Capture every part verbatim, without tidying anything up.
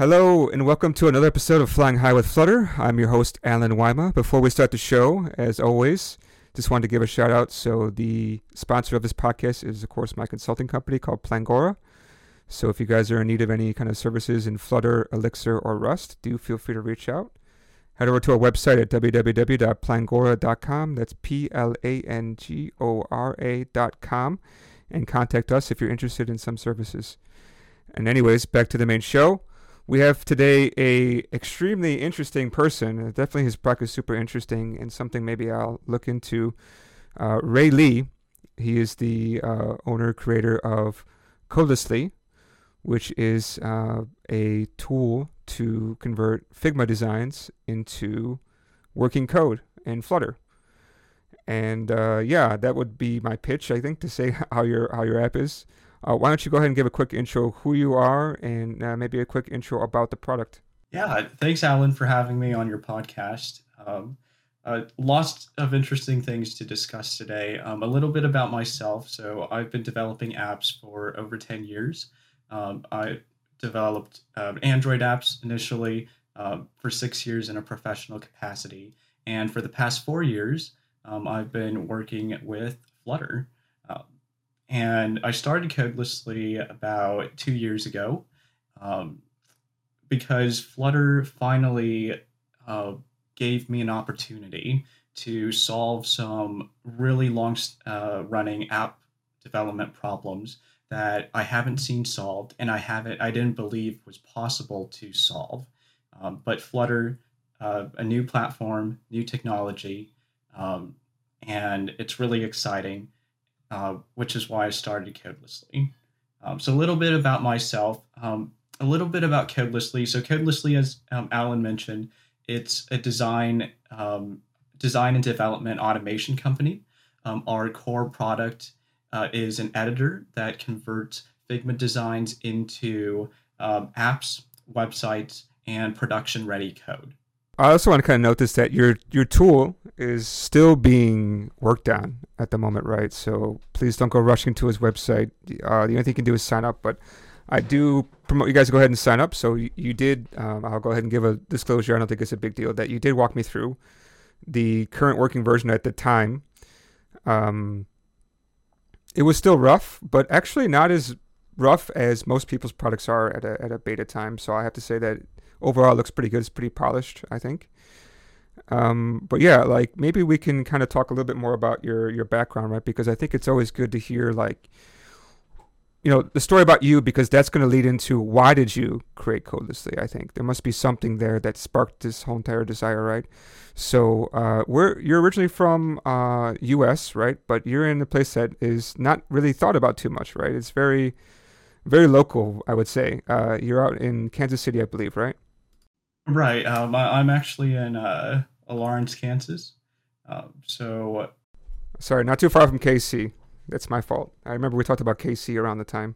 Hello and welcome to another episode of Flying High with Flutter. I'm your host, Alan Weima. Before we start the show, as always, just wanted to give a shout out. So the sponsor of this podcast is, of course, my consulting company called Plangora. So if you guys are in need of any kind of services in Flutter, Elixir, or Rust, do feel free to reach out. Head over to our website at w w w dot plangora dot com. That's P L A N G O R A dot com. And contact us if you're interested in some services. And anyways, back to the main show. We have today a extremely interesting person. Definitely his project is super interesting and something maybe I'll look into. Uh, Ray Lee, he is the uh, owner, creator of Codelessly, which is uh, a tool to convert Figma designs into working code in Flutter. And uh, yeah, that would be my pitch, I think, to say how your how your app is. Uh, why don't you go ahead and give a quick intro who you are and uh, maybe a quick intro about the product? Yeah, thanks, Alan, for having me on your podcast. Um, uh, lots of interesting things to discuss today. Um, a little bit about myself. So I've been developing apps for over ten years. Um, I developed uh, Android apps initially uh, for six years in a professional capacity. And for the past four years, um, I've been working with Flutter. And I started Codelessly about two years ago um, because Flutter finally uh, gave me an opportunity to solve some really long-running uh, app development problems that I haven't seen solved and I haven't, I didn't believe was possible to solve. Um, but Flutter, uh, a new platform, new technology, um, and it's really exciting. Uh, which is why I started Codelessly. Um, so a little bit about myself, um, a little bit about Codelessly. So Codelessly, as um, Alan mentioned, it's a design um, design and development automation company. Um, our core product uh, is an editor that converts Figma designs into um, apps, websites, and production-ready code. I also want to kind of notice that your your tool is still being worked on at the moment, right? So please don't go rushing to his website. Uh, the only thing you can do is sign up, but I do promote you guys to go ahead and sign up. So you, you did, um, I'll go ahead and give a disclosure. I don't think it's a big deal that you did walk me through the current working version at the time. Um, it was still rough, but actually not as rough as most people's products are at a, at a beta time. So I have to say that overall, it looks pretty good. It's pretty polished, I think. Um, but yeah, like maybe we can kind of talk a little bit more about your your background, right? Because I think it's always good to hear, like, you know, the story about you, because that's going to lead into why did you create Codelessly? I think there must be something there that sparked this whole entire desire, right? So uh, we're, you're originally from uh, U S, right? But you're in a place that is not really thought about too much, right? It's very, very local, I would say. Uh, you're out in Kansas City, I believe, right? Right. Um, I, I'm actually in uh, Lawrence, Kansas. Um, so, sorry, not too far from K C. That's my fault. I remember we talked about K C around the time.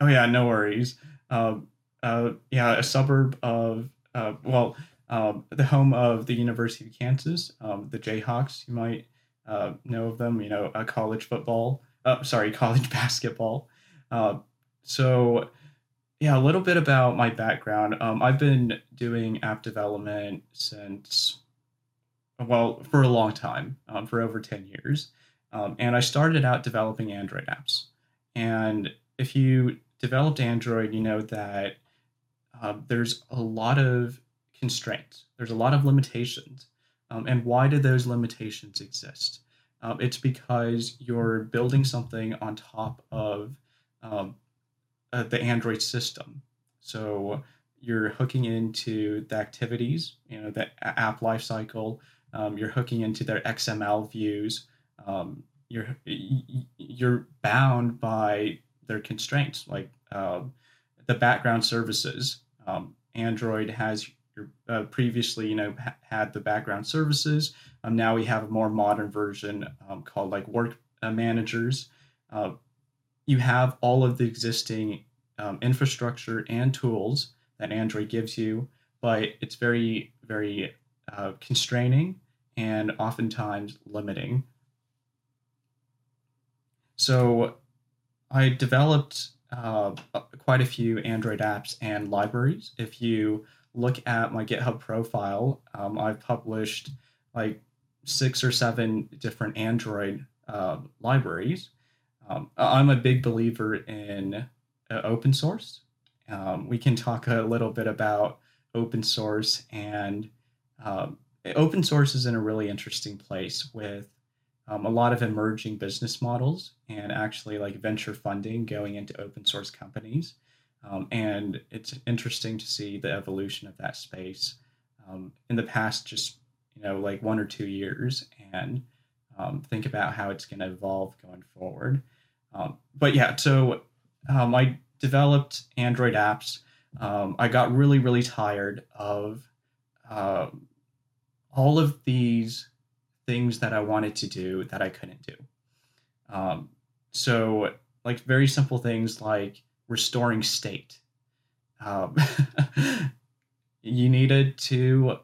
Oh yeah, no worries. Um, uh, yeah, a suburb of uh, well, um, the home of the University of Kansas, um, the Jayhawks. You might uh, know of them. You know, uh, college football. Uh, sorry, college basketball. Uh, so. Yeah, a little bit about my background. Um, I've been doing app development since, well, for a long time, um, for over ten years. Um, and I started out developing Android apps. And if you developed Android, you know that uh, there's a lot of constraints. There's a lot of limitations. Um, and why do those limitations exist? Um, it's because you're building something on top of um, Uh, the Android system. So you're hooking into the activities, you know, the app lifecycle. Um, you're hooking into their X M L views. Um, you're you're bound by their constraints, like uh, the background services. Um, Android has your, uh, previously, you know, ha- had the background services. Um, now we have a more modern version um, called like work uh, managers. Uh, You have all of the existing um, infrastructure and tools that Android gives you, but it's very, very uh, constraining and oftentimes limiting. So I developed uh, quite a few Android apps and libraries. If you look at my GitHub profile, um, I've published like six or seven different Android uh, libraries. Um, I'm a big believer in uh, open source. Um, we can talk a little bit about open source, and uh, open source is in a really interesting place with um, a lot of emerging business models and actually like venture funding going into open source companies. Um, and it's interesting to see the evolution of that space um, in the past, just, you know, like one or two years, and um, think about how it's going to evolve going forward. Um, but yeah, so um, I developed Android apps. Um, I got really, really tired of uh, all of these things that I wanted to do that I couldn't do. Um, so like very simple things like restoring state. Um, you needed to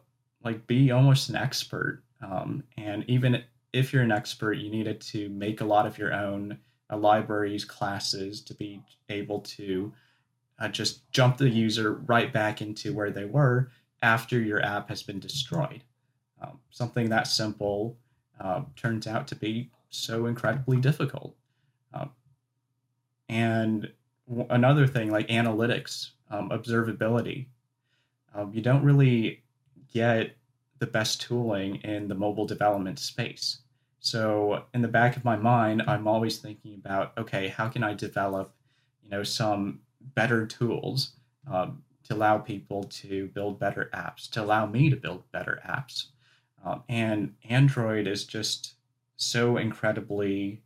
like be almost an expert. Um, and even if you're an expert, you needed to make a lot of your own uh, libraries, classes to be able to Uh, just jump the user right back into where they were after your app has been destroyed. Um, something that simple uh, turns out to be so incredibly difficult. Um, and w- another thing like analytics, um, observability. Um, you don't really get the best tooling in the mobile development space. So in the back of my mind, I'm always thinking about, okay, how can I develop, you know, some better tools um, to allow people to build better apps, to allow me to build better apps. Um, and Android is just so incredibly,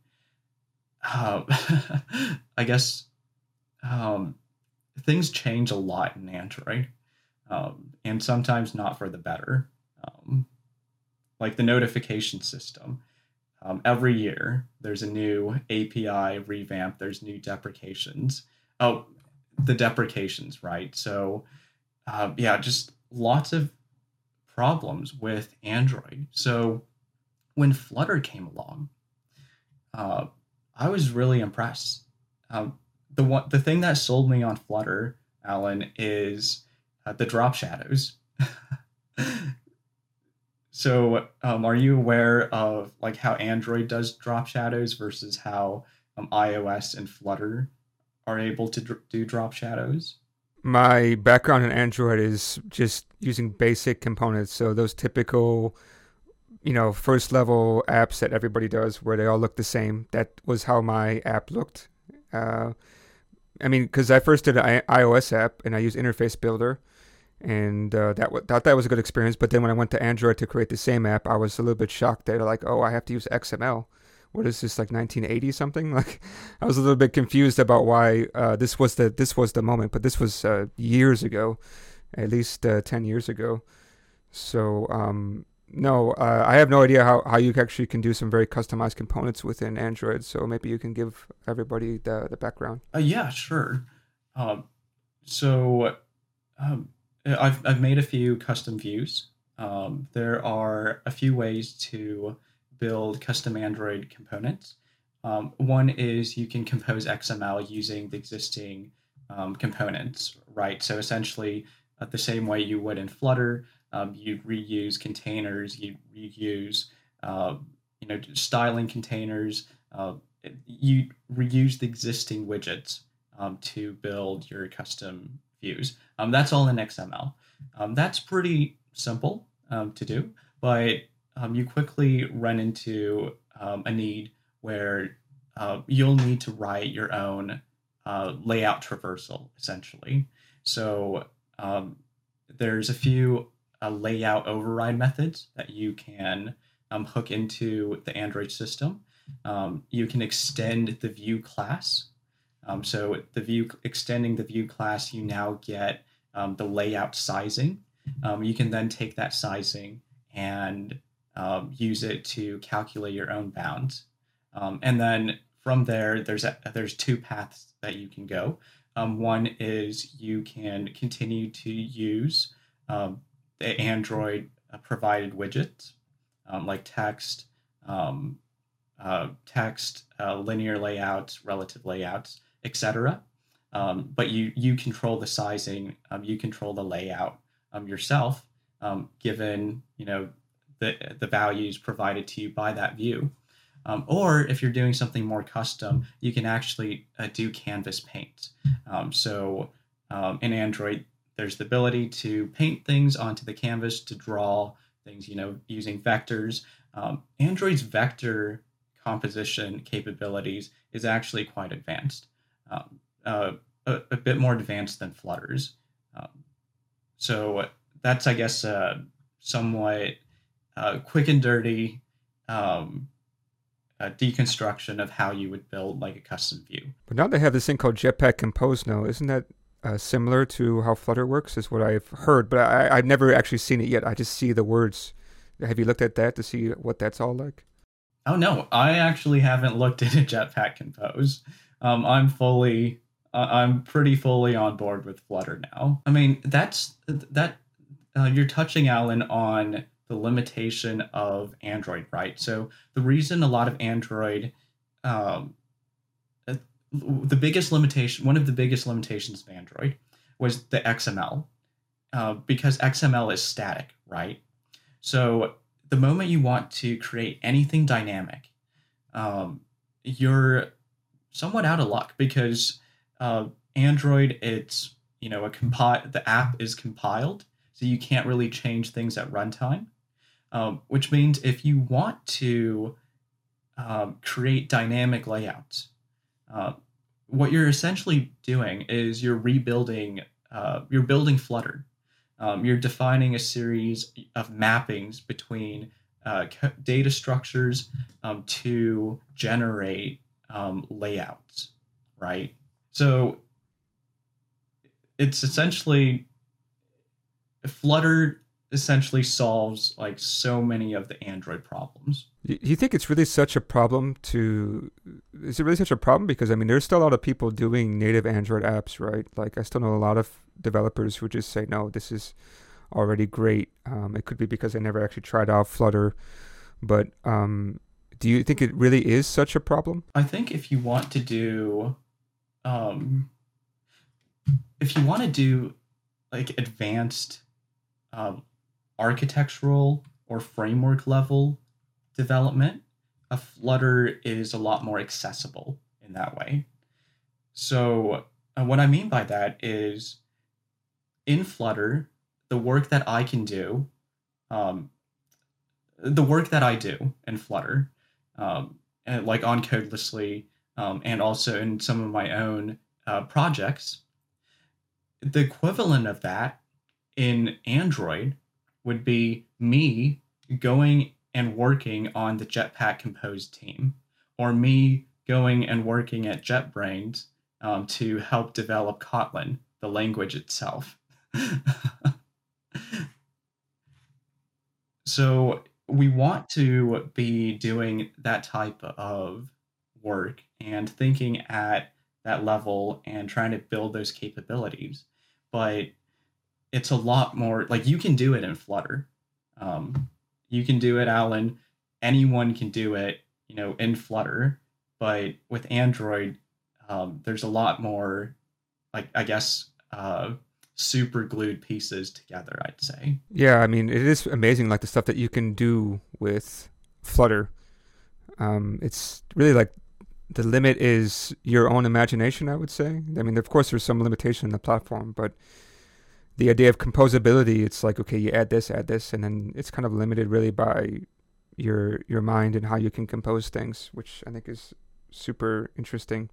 uh, I guess, um, things change a lot in Android, um, and sometimes not for the better. Um, like the notification system. Um, every year, there's a new A P I revamp, there's new deprecations. Oh, the deprecations, right? So, uh, yeah, just lots of problems with Android. So when Flutter came along, uh, I was really impressed. Um, the one, the thing that sold me on Flutter, Alan, is uh, the drop shadows. So, um, are you aware of like how Android does drop shadows versus how um, iOS and Flutter are able to dr- do drop shadows? My background in Android is just using basic components. So those typical, you know, first level apps that everybody does where they all look the same. That was how my app looked. Uh, I mean, because I first did an I- iOS app and I used Interface Builder, and uh, that w- thought that was a good experience. But then when I went to Android to create the same app, I was a little bit shocked that like, oh, I have to use X M L. What is this, like nineteen eighty something? Like, I was a little bit confused about why uh, this was the this was the moment, but this was uh, years ago, at least uh, ten years ago. So um, no, uh, I have no idea how, how you actually can do some very customized components within Android. So maybe you can give everybody the the background. Uh, yeah, sure. Um, so um, I've I've made a few custom views. Um, there are a few ways to build custom Android components. Um, one is you can compose X M L using the existing um, components, right? So essentially, uh, the same way you would in Flutter, um, you'd reuse containers, you'd reuse, uh, you know, styling containers. Uh, you reuse the existing widgets um, to build your custom views. Um, that's all in X M L. Um, that's pretty simple um, to do, but Um, you quickly run into um, a need where uh, you'll need to write your own uh, layout traversal, essentially. So um, there's a few uh, layout override methods that you can um, hook into the Android system. Um, you can extend the view class. Um, so the view extending the view class, you now get um, the layout sizing. Um, you can then take that sizing and Um, use it to calculate your own bounds. Um, and then from there, there's a, there's two paths that you can go. Um, one is you can continue to use um, the Android provided widgets, um, like text, um, uh, text, uh, linear layouts, relative layouts, et cetera. um, but you you control the sizing, um, you control the layout um, yourself, um, given you know the the values provided to you by that view. Um, or if you're doing something more custom, you can actually uh, do canvas paint. Um, so um, in Android, there's the ability to paint things onto the canvas, to draw things, you know, using vectors. Um, Android's vector composition capabilities is actually quite advanced, um, uh, a, a bit more advanced than Flutter's. Um, so that's, I guess, uh, somewhat uh, quick and dirty um, A deconstruction of how you would build like a custom view. But now they have this thing called Jetpack Compose now. Isn't that uh, similar to how Flutter works, is what I've heard, but I, I've never actually seen it yet. I just see the words. Have you looked at that to see what that's all like? Oh, no. I actually haven't looked into Jetpack Compose. Um, I'm fully, uh, I'm pretty fully on board with Flutter now. I mean, that's, that, uh, you're touching, Alan, on the limitation of Android, right? So the reason a lot of Android, um, the biggest limitation, one of the biggest limitations of Android was the X M L, uh, because X M L is static, right? So the moment you want to create anything dynamic, um, you're somewhat out of luck because uh, Android, it's, you know, a compi- the app is compiled, so you can't really change things at runtime. Um, which means if you want to um, create dynamic layouts, uh, what you're essentially doing is you're rebuilding, uh, you're building Flutter. Um, you're defining a series of mappings between uh, data structures um, to generate um, layouts, right? So it's essentially, Flutter essentially solves like so many of the Android problems. Do you think it's really such a problem to, is it really such a problem? Because I mean, there's still a lot of people doing native Android apps, right? Like I still know a lot of developers who just say, no, this is already great. Um, it could be because they never actually tried out Flutter, but um, do you think it really is such a problem? I think if you want to do, um, if you want to do like advanced um, architectural or framework level development, a Flutter is a lot more accessible in that way. So uh, what I mean by that is in Flutter, the work that I can do, um, the work that I do in Flutter, um, and like on Codelessly um, and also in some of my own uh, projects, the equivalent of that in Android would be me going and working on the Jetpack Compose team, or me going and working at JetBrains um, to help develop Kotlin, the language itself. So we want to be doing that type of work and thinking at that level and trying to build those capabilities. But it's a lot more, like you can do it in Flutter. Um, you can do it, Alan. Anyone can do it, you know, in Flutter. But with Android, um, there's a lot more, like, I guess, uh, super glued pieces together, I'd say. Yeah, I mean, it is amazing, like the stuff that you can do with Flutter. Um, it's really like, the limit is your own imagination, I would say. I mean, of course, there's some limitation in the platform, but the idea of composability, it's like, okay, you add this, add this, and then it's kind of limited really by your your mind and how you can compose things, which I think is super interesting.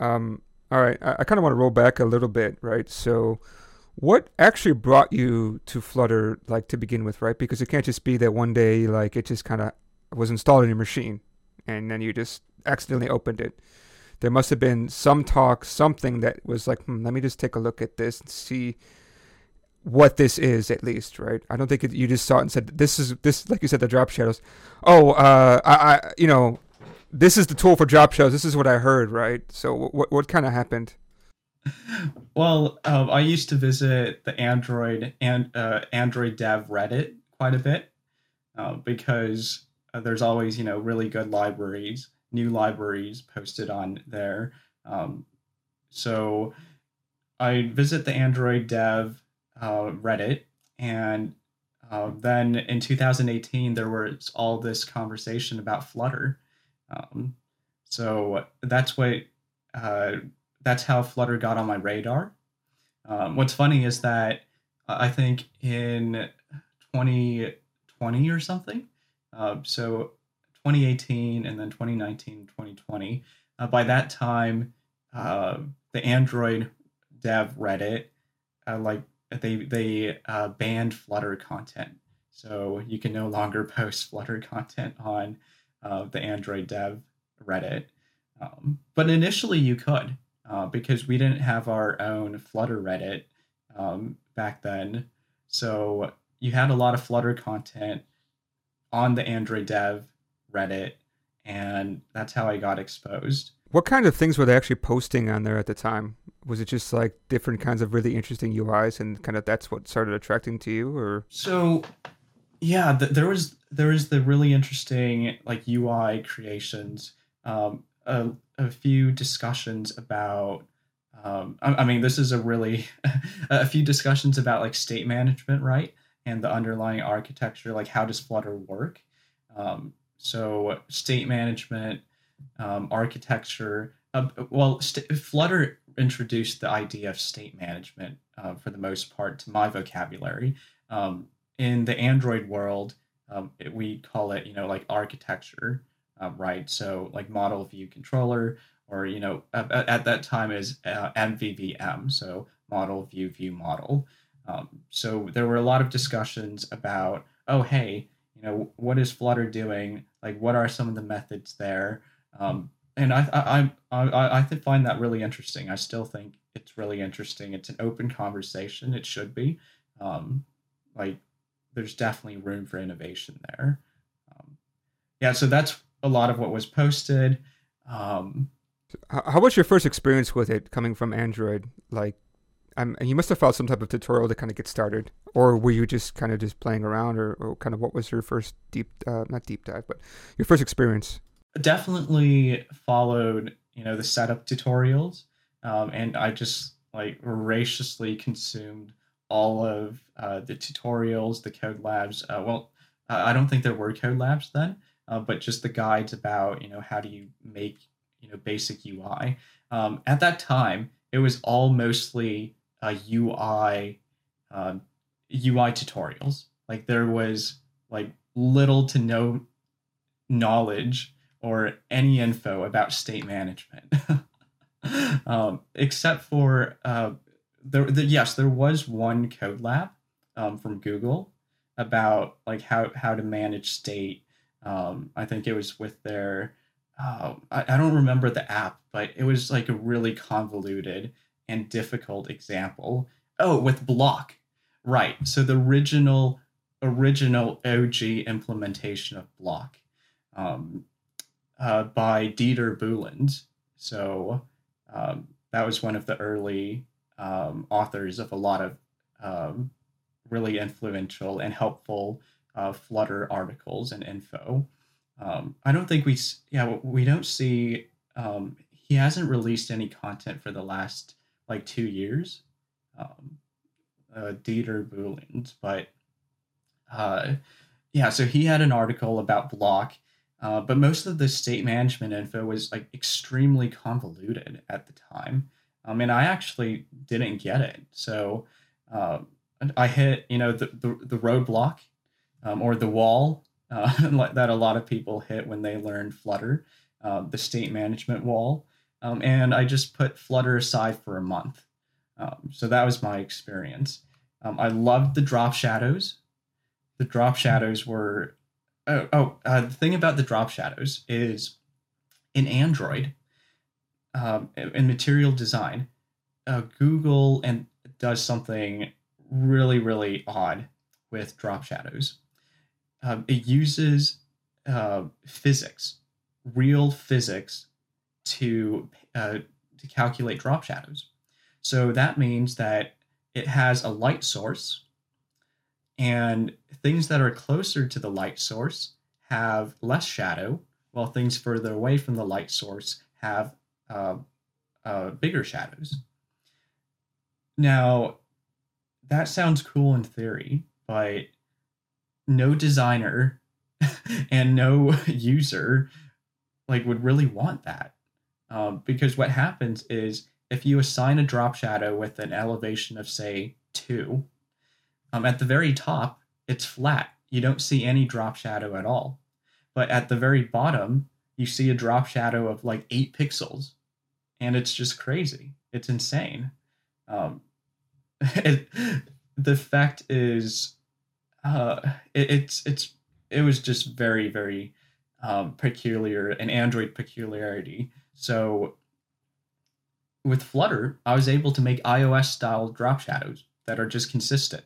Um, all right, I, I kind of want to roll back a little bit, right? So what actually brought you to Flutter, like, to begin with, right? Because it can't just be that one day, like, it just kind of was installed in your machine, and then you just accidentally opened it. There must have been some talk, something that was like, hmm, let me just take a look at this and see what this is, at least, right? I don't think it, you just saw it and said, this is, this, like you said, the drop shadows. Oh, uh, I, I, you know, this is the tool for drop shadows. This is what I heard, right? So what what kind of happened? Well, um, I used to visit the Android and uh, Android Dev Reddit quite a bit uh, because there's always, you know, really good libraries, new libraries posted on there. Um, So I visit the Android dev uh, Reddit, and uh, then in two thousand eighteen, there was all this conversation about Flutter. Um, so that's what uh, that's how Flutter got on my radar. Um, what's funny is that I think in twenty twenty or something, uh, so twenty eighteen and then twenty nineteen, twenty twenty, uh, by that time, uh, the Android dev Reddit, uh, like they they uh, banned Flutter content. So you can no longer post Flutter content on uh, the Android dev Reddit. Um, but initially you could, uh, because we didn't have our own Flutter Reddit um, back then. So you had a lot of Flutter content on the Android dev Reddit, and that's how I got exposed. What kind of things were they actually posting on there at the time? Was it just like different kinds of really interesting U Is, and kind of that's what started attracting to you, or? So, yeah, th- there was there was the really interesting like U I creations, um, a, a few discussions about. Um, I, I mean, this is a really a few discussions about like state management, right, and the underlying architecture, like how does Flutter work? Um, so state management. Um, architecture. Uh, well, st- Flutter introduced the idea of state management uh, for the most part to my vocabulary. Um, in the Android world, um, it, we call it, you know, like architecture, uh, right? So like model view controller, or, you know, at, at that time is uh, M V V M, so model view view model. Um, so there were a lot of discussions about, oh, hey, you know, what is Flutter doing? Like, what are some of the methods there? Um, and I I I I think find that really interesting. I still think it's really interesting. It's an open conversation. It should be. Um, like, there's definitely room for innovation there. Um, yeah, so that's a lot of what was posted. Um, How was your first experience with it coming from Android? Like, I'm, and you must have followed some type of tutorial to kind of get started, or were you just kind of just playing around, or, or kind of what was your first deep, uh, not deep dive, but your first experience? Definitely followed, you know, the setup tutorials, um, and I just like voraciously consumed all of uh, the tutorials, the code labs. Uh, well, I don't think there were code labs then, uh, but just the guides about, you know, how do you make, you know, basic U I. Um, at that time, it was all mostly uh, U I um, U I tutorials. Like there was like little to no knowledge or any info about state management, um, except for uh, there. The, yes, there was one code lab um, from Google about like how, how to manage state. Um, I think it was with their. Uh, I, I don't remember the app, but it was like a really convoluted and difficult example. Oh, with BLoC, right? So the original, original O G implementation of BLoC um, uh, by Dieter Bohlen. So um, that was one of the early um, authors of a lot of um, really influential and helpful uh, Flutter articles and info. Um, I don't think we, yeah, we don't see, um, he hasn't released any content for the last, like, two years, um, uh, Dieter Bohlen, but, uh, yeah, so he had an article about BLoC, uh, but most of the state management info was, like, extremely convoluted at the time, um, and I actually didn't get it, so, um, I hit, you know, the, the, the roadblock, um, or the wall, Uh, that a lot of people hit when they learn Flutter, uh, the state management wall. Um, and I just put Flutter aside for a month. Um, so that was my experience. Um, I loved the drop shadows. The drop shadows were, oh, oh uh, the thing about the drop shadows is in Android, um, in Material Design, uh, Google and does something really, really odd with drop shadows. Um, it uses uh, physics, real physics, to uh, to calculate drop shadows. So that means that it has a light source, and things that are closer to the light source have less shadow, while things further away from the light source have uh, uh, bigger shadows. Now, that sounds cool in theory, but no designer and no user like would really want that. Um, because what happens is if you assign a drop shadow with an elevation of, say, two, um, at the very top, it's flat. You don't see any drop shadow at all. But at the very bottom, you see a drop shadow of like eight pixels. And it's just crazy. It's insane. Um, it, the fact is, uh, it, it's it's it was just very, very um, peculiar, an Android peculiarity. So with Flutter, I was able to make iOS-style drop shadows that are just consistent.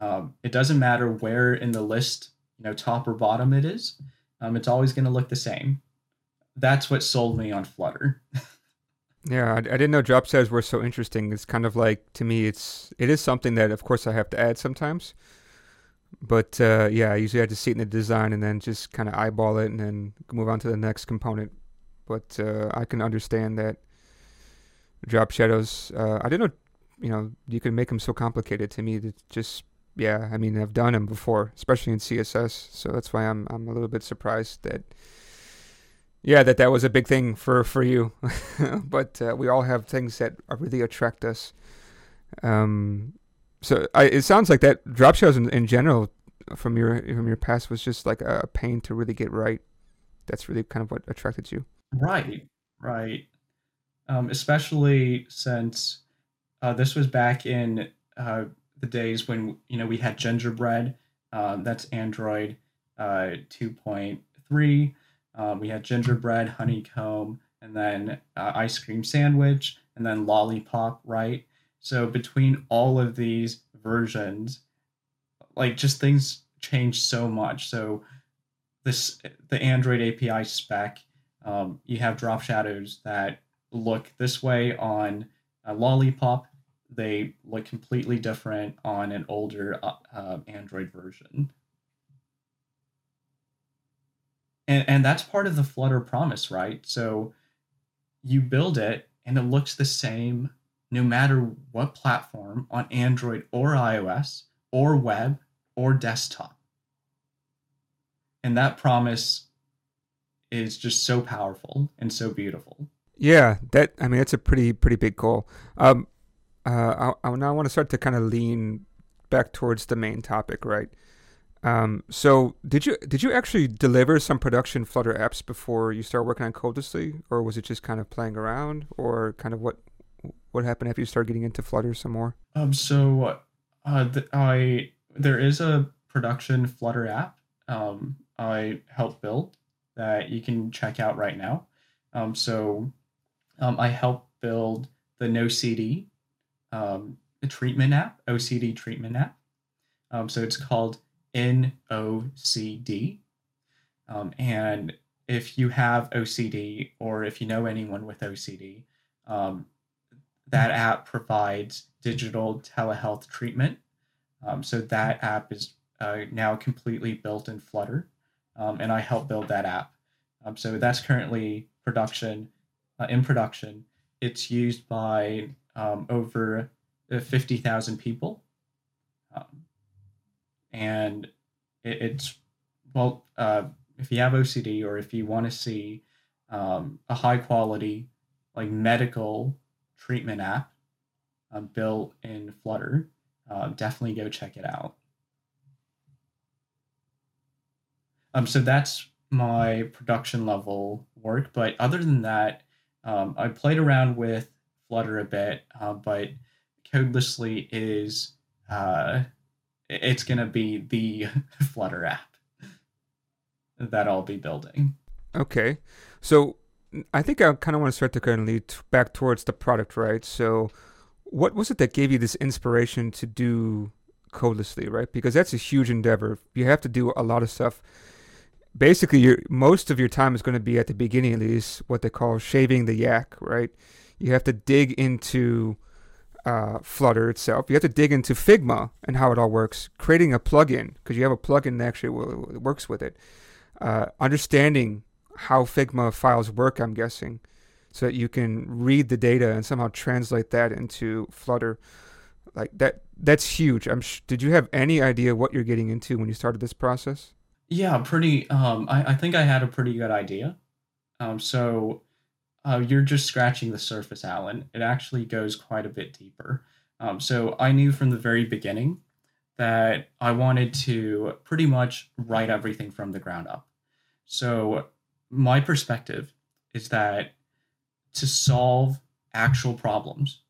Um, it doesn't matter where in the list, you know, top or bottom it is. Um, it's always going to look the same. That's what sold me on Flutter. Yeah, I, I didn't know drop shadows were so interesting. It's kind of like, to me, it's it is something that, of course, I have to add sometimes. But uh, yeah, I usually have to see it in the design and then just kind of eyeball it and then move on to the next component. But uh, I can understand that drop shadows, uh, I didn't know, you know, you can make them so complicated. To me, that just, yeah, I mean, I've done them before, especially in C S S. So that's why I'm I'm a little bit surprised that, yeah, that that was a big thing for, for you. But uh, we all have things that really attract us. Um, so I, it sounds like that drop shadows in, in general from your from your past was just like a pain to really get right. That's really kind of what attracted you. Right, right. Um, especially since uh, this was back in uh, the days when, you know, we had Gingerbread. Um, that's Android uh, two point three. Um, we had Gingerbread, Honeycomb, and then uh, Ice Cream Sandwich, and then Lollipop, right? So between all of these versions, like, just things changed so much. So this the Android A P I spec, um, you have drop shadows that look this way on a Lollipop. They look completely different on an older uh, Android version. And and that's part of the Flutter promise, right? So you build it and it looks the same no matter what platform, on Android or iOS or web or desktop. And that promise is just so powerful and so beautiful. Yeah, that I mean, that's a pretty, pretty big goal. Um, uh, I, I now want to start to kind of lean back towards the main topic, right? Um, so did you did you actually deliver some production Flutter apps before you started working on Codelessly, or was it just kind of playing around, or kind of what what happened after you started getting into Flutter some more? Um, so uh, th- I there is a production Flutter app um, I helped build that you can check out right now. Um, so um, I helped build the N O C D um, treatment app, O C D treatment app. Um, so it's called N O C D. Um, and if you have O C D, or if you know anyone with O C D, um, that app provides digital telehealth treatment. Um, so that app is uh, now completely built in Flutter. Um, and I helped build that app. Um, so that's currently production uh, in production. It's used by um, over fifty thousand people. Um, And it's, well, uh, if you have O C D, or if you want to see um, a high quality, like, medical treatment app uh, built in Flutter, uh, definitely go check it out. Um, so that's my production level work. But other than that, um, I played around with Flutter a bit, uh, but Codelessly is... Uh, it's going to be the Flutter app that I'll be building. Okay. So I think I kind of want to start to kind of lead back towards the product, right? So what was it that gave you this inspiration to do Codelessly, right? Because that's a huge endeavor. You have to do a lot of stuff. Basically, your most of your time is going to be, at the beginning at least, what they call shaving the yak, right? You have to dig into... Uh, Flutter itself. You have to dig into Figma and how it all works, creating a plugin, because you have a plugin that actually w- works with it, uh, understanding how Figma files work, I'm guessing. so that you can read the data and somehow translate that into Flutter. Like that, that's huge. I'm sh- did you have any idea what you're getting into when you started this process? Yeah, pretty. Um, I, I think I had a pretty good idea. Um, so uh, you're just scratching the surface, Alan. It actually goes quite a bit deeper. Um, so I knew from the very beginning that I wanted to pretty much write everything from the ground up. So my perspective is that to solve actual problems,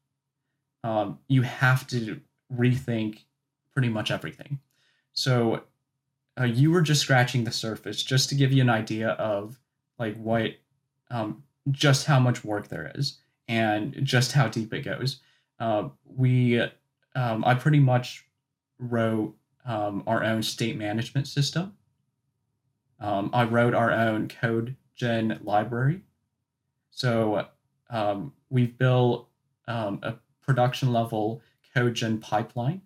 um, you have to rethink pretty much everything. So uh, you were just scratching the surface, just to give you an idea of like what, um, just how much work there is and just how deep it goes. Uh, we, um, I pretty much wrote um, our own state management system. Um, I wrote our own code gen library. So um, we've built um, a production level code gen pipeline.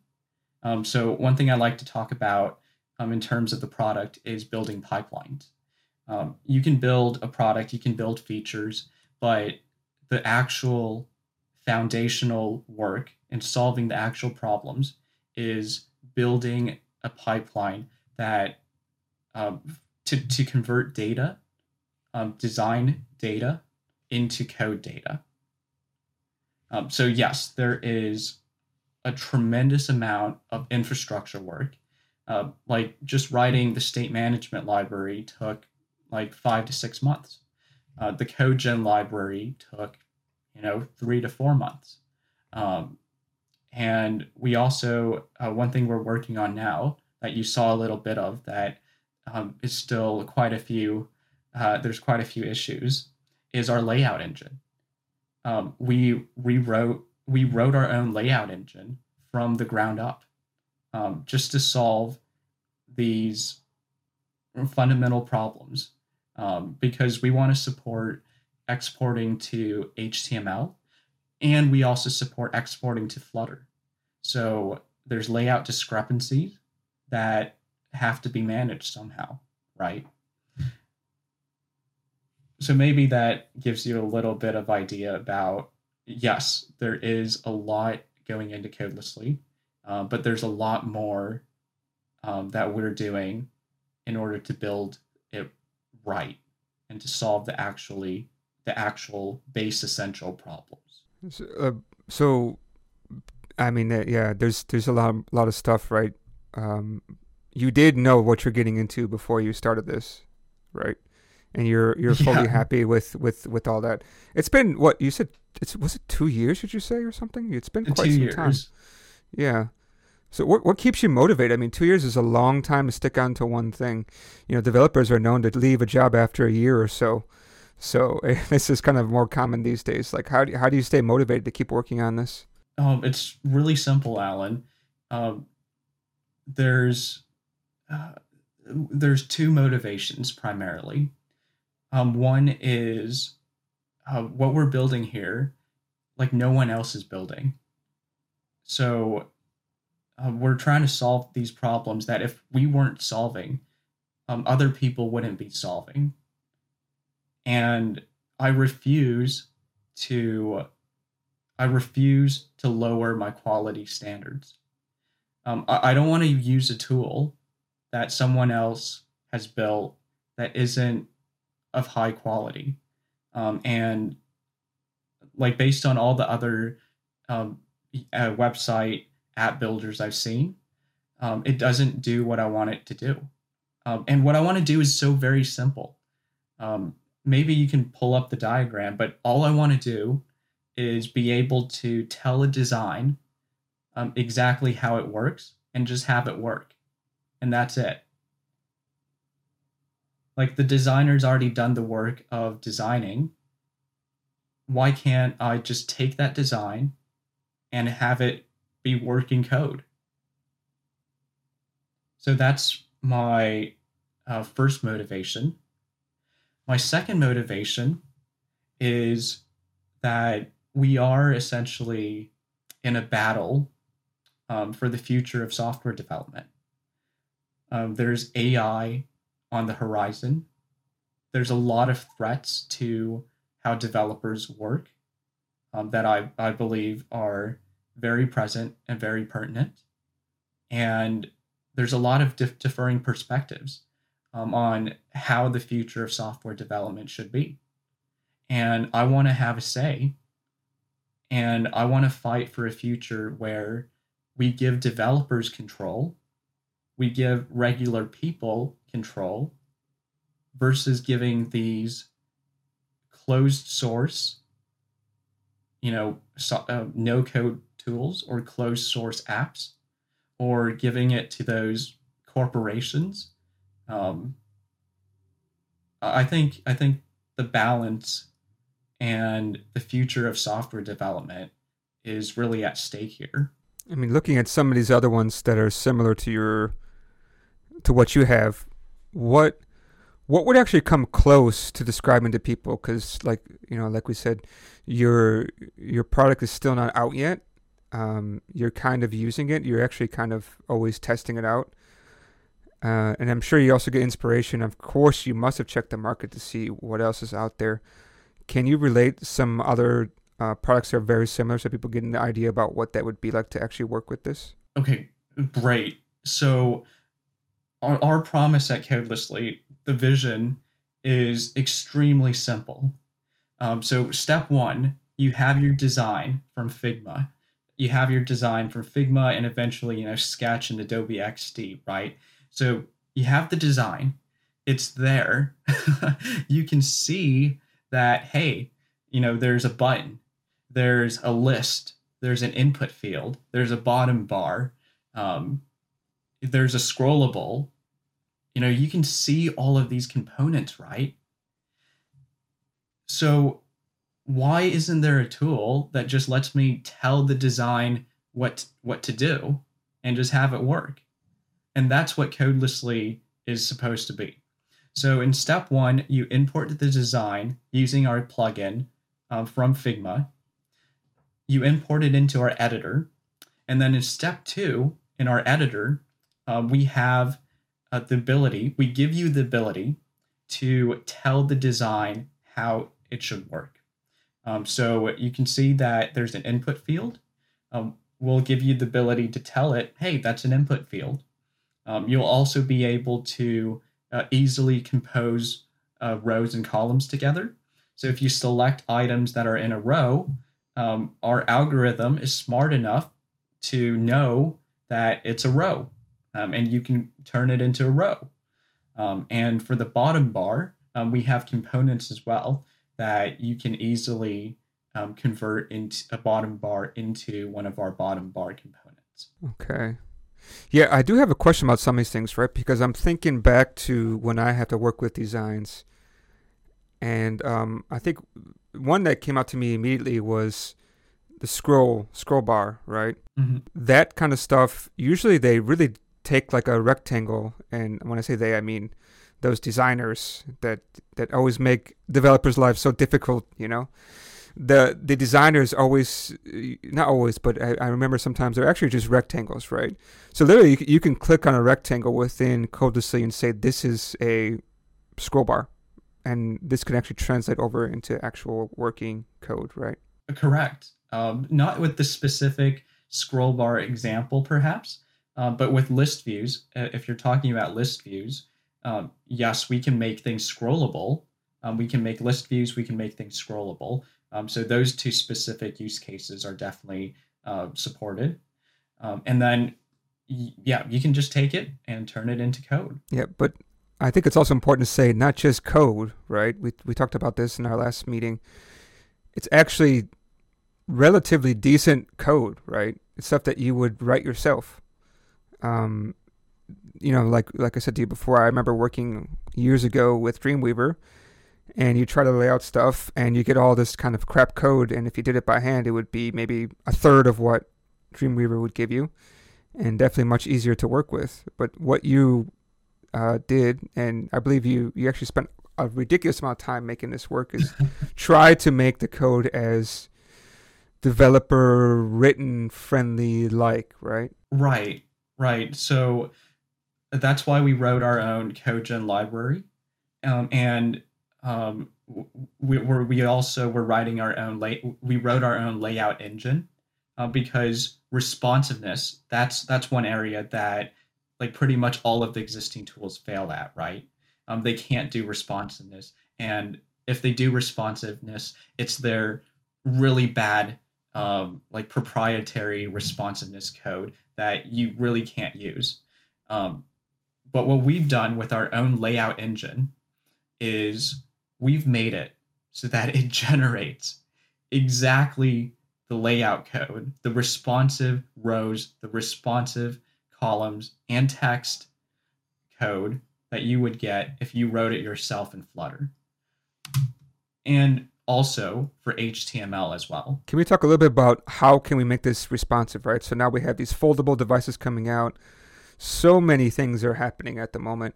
Um, so one thing I like to talk about um, in terms of the product is building pipelines. Um, you can build a product, you can build features, but the actual foundational work and solving the actual problems is building a pipeline that um, to, to convert data, um, design data into code data. Um, so yes, there is a tremendous amount of infrastructure work. Uh, like just writing the state management library took like five to six months. Uh, the code gen library took, you know, three to four months. Um, and we also, uh, one thing we're working on now that you saw a little bit of that um, is still quite a few, uh, there's quite a few issues, is our layout engine. Um, we rewrote, we wrote our own layout engine from the ground up um, just to solve these fundamental problems um, because we want to support exporting to H T M L, and we also support exporting to Flutter. So there's layout discrepancies that have to be managed somehow, right? So maybe that gives you a little bit of idea about, yes, there is a lot going into Codelessly, uh, but there's a lot more um, that we're doing in order to build it right and to solve the actually the actual base essential problems. So, uh, so I mean, uh, yeah, there's there's a lot, lot of stuff, right? Um, you did know what you're getting into before you started this, right? And you're you're fully yeah. happy with, with, with all that. It's been what you said. It's was it two years? Did you say or something? It's been quite two some years. time. Yeah. So what what keeps you motivated? I mean, two years is a long time to stick on to one thing. You know, developers are known to leave a job after a year or so. So this is kind of more common these days. Like, how do you, how do you stay motivated to keep working on this? Um, it's really simple, Alan. Um, there's uh, there's two motivations primarily. Um, one is uh, what we're building here, like no one else is building. So uh, we're trying to solve these problems that if we weren't solving, um, other people wouldn't be solving. And I refuse to, I refuse to lower my quality standards. Um, I, I don't want to use a tool that someone else has built that isn't of high quality. Um, and like based on all the other um, uh, website app builders I've seen, um, it doesn't do what I want it to do. Um, and what I want to do is so very simple. Um, Maybe you can pull up the diagram, but all I want to do is be able to tell a design um, exactly how it works and just have it work. And that's it. Like the designer's already done the work of designing. Why can't I just take that design and have it be working code? So that's my uh, first motivation. My second motivation is that we are essentially in a battle um, for the future of software development. Um, there's A I on the horizon. There's a lot of threats to how developers work um, that I, I believe are very present and very pertinent. And there's a lot of dif- differing perspectives um, on how the future of software development should be. And I want to have a say, and I want to fight for a future where we give developers control, we give regular people control, versus giving these closed source, you know, so, uh, no code tools or closed source apps, or giving it to those corporations. Um, I think I think the balance and the future of software development is really at stake here. I mean, looking at some of these other ones that are similar to your, to what you have, what what would actually come close to describing to people? Because, like you know, like we said, your your product is still not out yet. Um, you're kind of using it. You're actually kind of always testing it out. Uh, and I'm sure you also get inspiration. Of course, you must have checked the market to see what else is out there. Can you relate some other uh, products that are very similar so people get an idea about what that would be like to actually work with this? Okay, great. So our, our promise at Codelessly, the vision is extremely simple. Um, so step one, you have your design from Figma. You have your design from Figma and eventually, you know, Sketch and Adobe X D, right? So you have the design, it's there. You can see that, hey, you know, there's a button, there's a list, there's an input field, there's a bottom bar, um, there's a scrollable. You know, you can see all of these components, right? So why isn't there a tool that just lets me tell the design what what to do and just have it work? And that's what Codelessly is supposed to be. So in step one, you import the design using our plugin um, from Figma. You import it into our editor. And then in step two, in our editor, uh, we have uh, the ability, we give you the ability to tell the design how it should work. Um, so you can see that there's an input field. Um, we'll give you the ability to tell it, hey, that's an input field. Um, you'll also be able to uh, easily compose uh, rows and columns together. So if you select items that are in a row, um, our algorithm is smart enough to know that it's a row, um, and you can turn it into a row. Um, and for the bottom bar, um, we have components as well that you can easily um, convert into a bottom bar into one of our bottom bar components. Okay. Yeah, I do have a question about some of these things, right? Because I'm thinking back to when I had to work with designs. And um, I think one that came out to me immediately was the scroll, scroll bar, right? Mm-hmm. That kind of stuff, usually they really take like a rectangle. And when I say they, I mean those designers that, that always make developers' lives so difficult, you know? The the designers always, not always, but I, I remember sometimes they're actually just rectangles, right? So literally, you, you can click on a rectangle within Codelessly and say, this is a scroll bar. And this can actually translate over into actual working code, right? Correct. Um, not with the specific scroll bar example, perhaps, uh, but with list views. If you're talking about list views, um, yes, we can make things scrollable. Um, we can make list views. We can make things scrollable. Um, so those two specific use cases are definitely uh, supported. Um, and then, yeah, you can just take it and turn it into code. Yeah, but I think it's also important to say not just code, right? We we talked about this in our last meeting. It's actually relatively decent code, right? It's stuff that you would write yourself. Um, you know, like like I said to you before, I remember working years ago with Dreamweaver. And you try to lay out stuff and you get all this kind of crap code. And if you did it by hand, it would be maybe a third of what Dreamweaver would give you and definitely much easier to work with. But what you uh, did, and I believe you, you actually spent a ridiculous amount of time making this work, is try to make the code as developer written friendly, like, right? Right, right. So that's why we wrote our own CodeGen library. Um, and um, we were we also were writing our own lay we wrote our own layout engine uh, because responsiveness that's that's one area that like pretty much all of the existing tools fail at, right? Um, they can't do responsiveness, and if they do responsiveness, it's their really bad um, like proprietary responsiveness code that you really can't use. Um, but what we've done with our own layout engine is we've made it so that it generates exactly the layout code, the responsive rows, the responsive columns, and text code that you would get if you wrote it yourself in Flutter. And also for H T M L as well. Can we talk a little bit about how can we make this responsive, right? So now we have these foldable devices coming out. So many things are happening at the moment.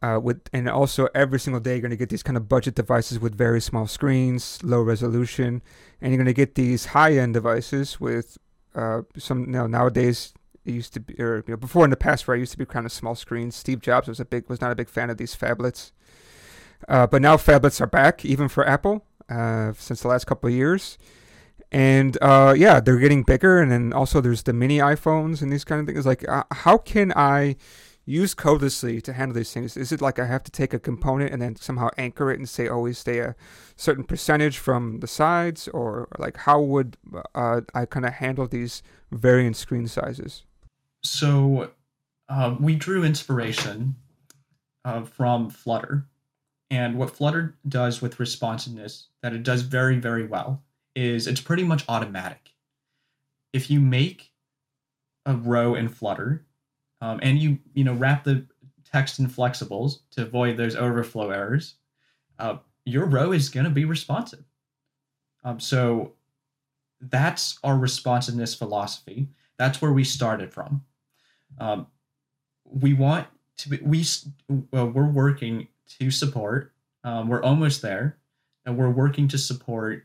Uh, with and also every single day you're going to get these kind of budget devices with very small screens, low resolution, and you're going to get these high-end devices with uh, some, you know, nowadays it used to be, or you know, before in the past, where I used to be kind of small screens. Steve Jobs was a big, was not a big fan of these phablets. Uh, but now phablets are back, even for Apple, uh, since the last couple of years. And uh, yeah, they're getting bigger. And then also there's the mini iPhones and these kind of things. Like, uh, how can I use Codelessly to handle these things? Is it like I have to take a component and then somehow anchor it and say always stay a certain percentage from the sides? Or like, how would uh, I kind of handle these variant screen sizes? So uh, we drew inspiration uh, from Flutter. And what Flutter does with responsiveness, that it does very, very well, is it's pretty much automatic. If you make a row in Flutter, um, and you you know wrap the text in flexibles to avoid those overflow errors, uh, your row is going to be responsive. Um, so that's our responsiveness philosophy. That's where we started from. Um, we want to be, we, well, we're working to support, um, we're almost there, and we're working to support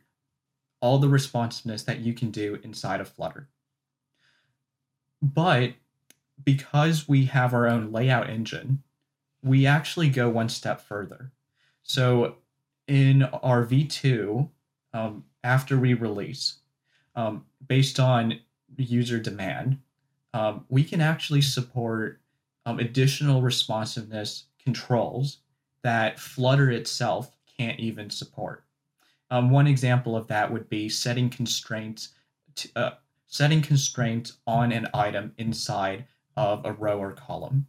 all the responsiveness that you can do inside of Flutter. But because we have our own layout engine, we actually go one step further. So in our V two, um, after we release, um, based on user demand, um, we can actually support um, additional responsiveness controls that Flutter itself can't even support. Um, one example of that would be setting constraints to, uh, setting constraints on an item inside of a row or column.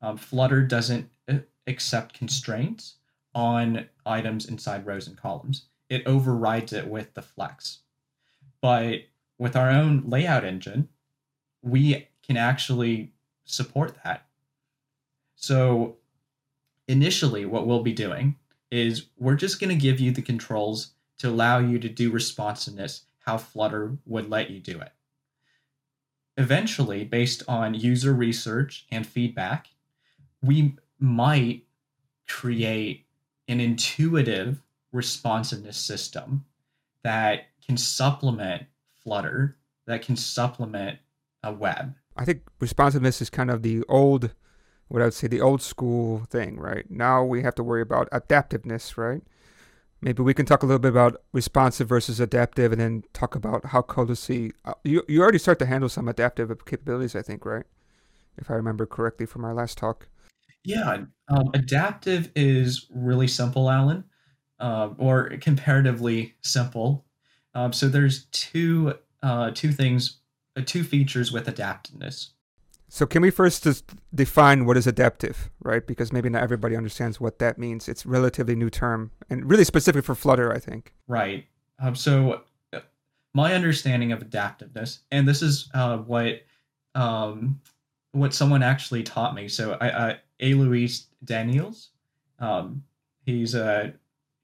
Um, Flutter doesn't accept constraints on items inside rows and columns. It overrides it with the flex. But with our own layout engine, we can actually support that. So initially, what we'll be doing is we're just going to give you the controls to allow you to do responsiveness how Flutter would let you do it. Eventually, based on user research and feedback, we might create an intuitive responsiveness system that can supplement Flutter, that can supplement a web. I think responsiveness is kind of the old... what I would say the old school thing, right? Now we have to worry about adaptiveness, right? Maybe we can talk a little bit about responsive versus adaptive and then talk about how Codelessly... Uh, you, you already start to handle some adaptive capabilities, I think, right? If I remember correctly from our last talk. Yeah, um, adaptive is really simple, Alan, uh, or comparatively simple. Um, so there's two, uh, two things, uh, two features with adaptiveness. So can we first just define what is adaptive, right? Because maybe not everybody understands what that means. It's a relatively new term and really specific for Flutter, I think. Right. Um, so my understanding of adaptiveness, and this is uh, what um, what someone actually taught me. So I, uh, Alois Daniels, um, he's a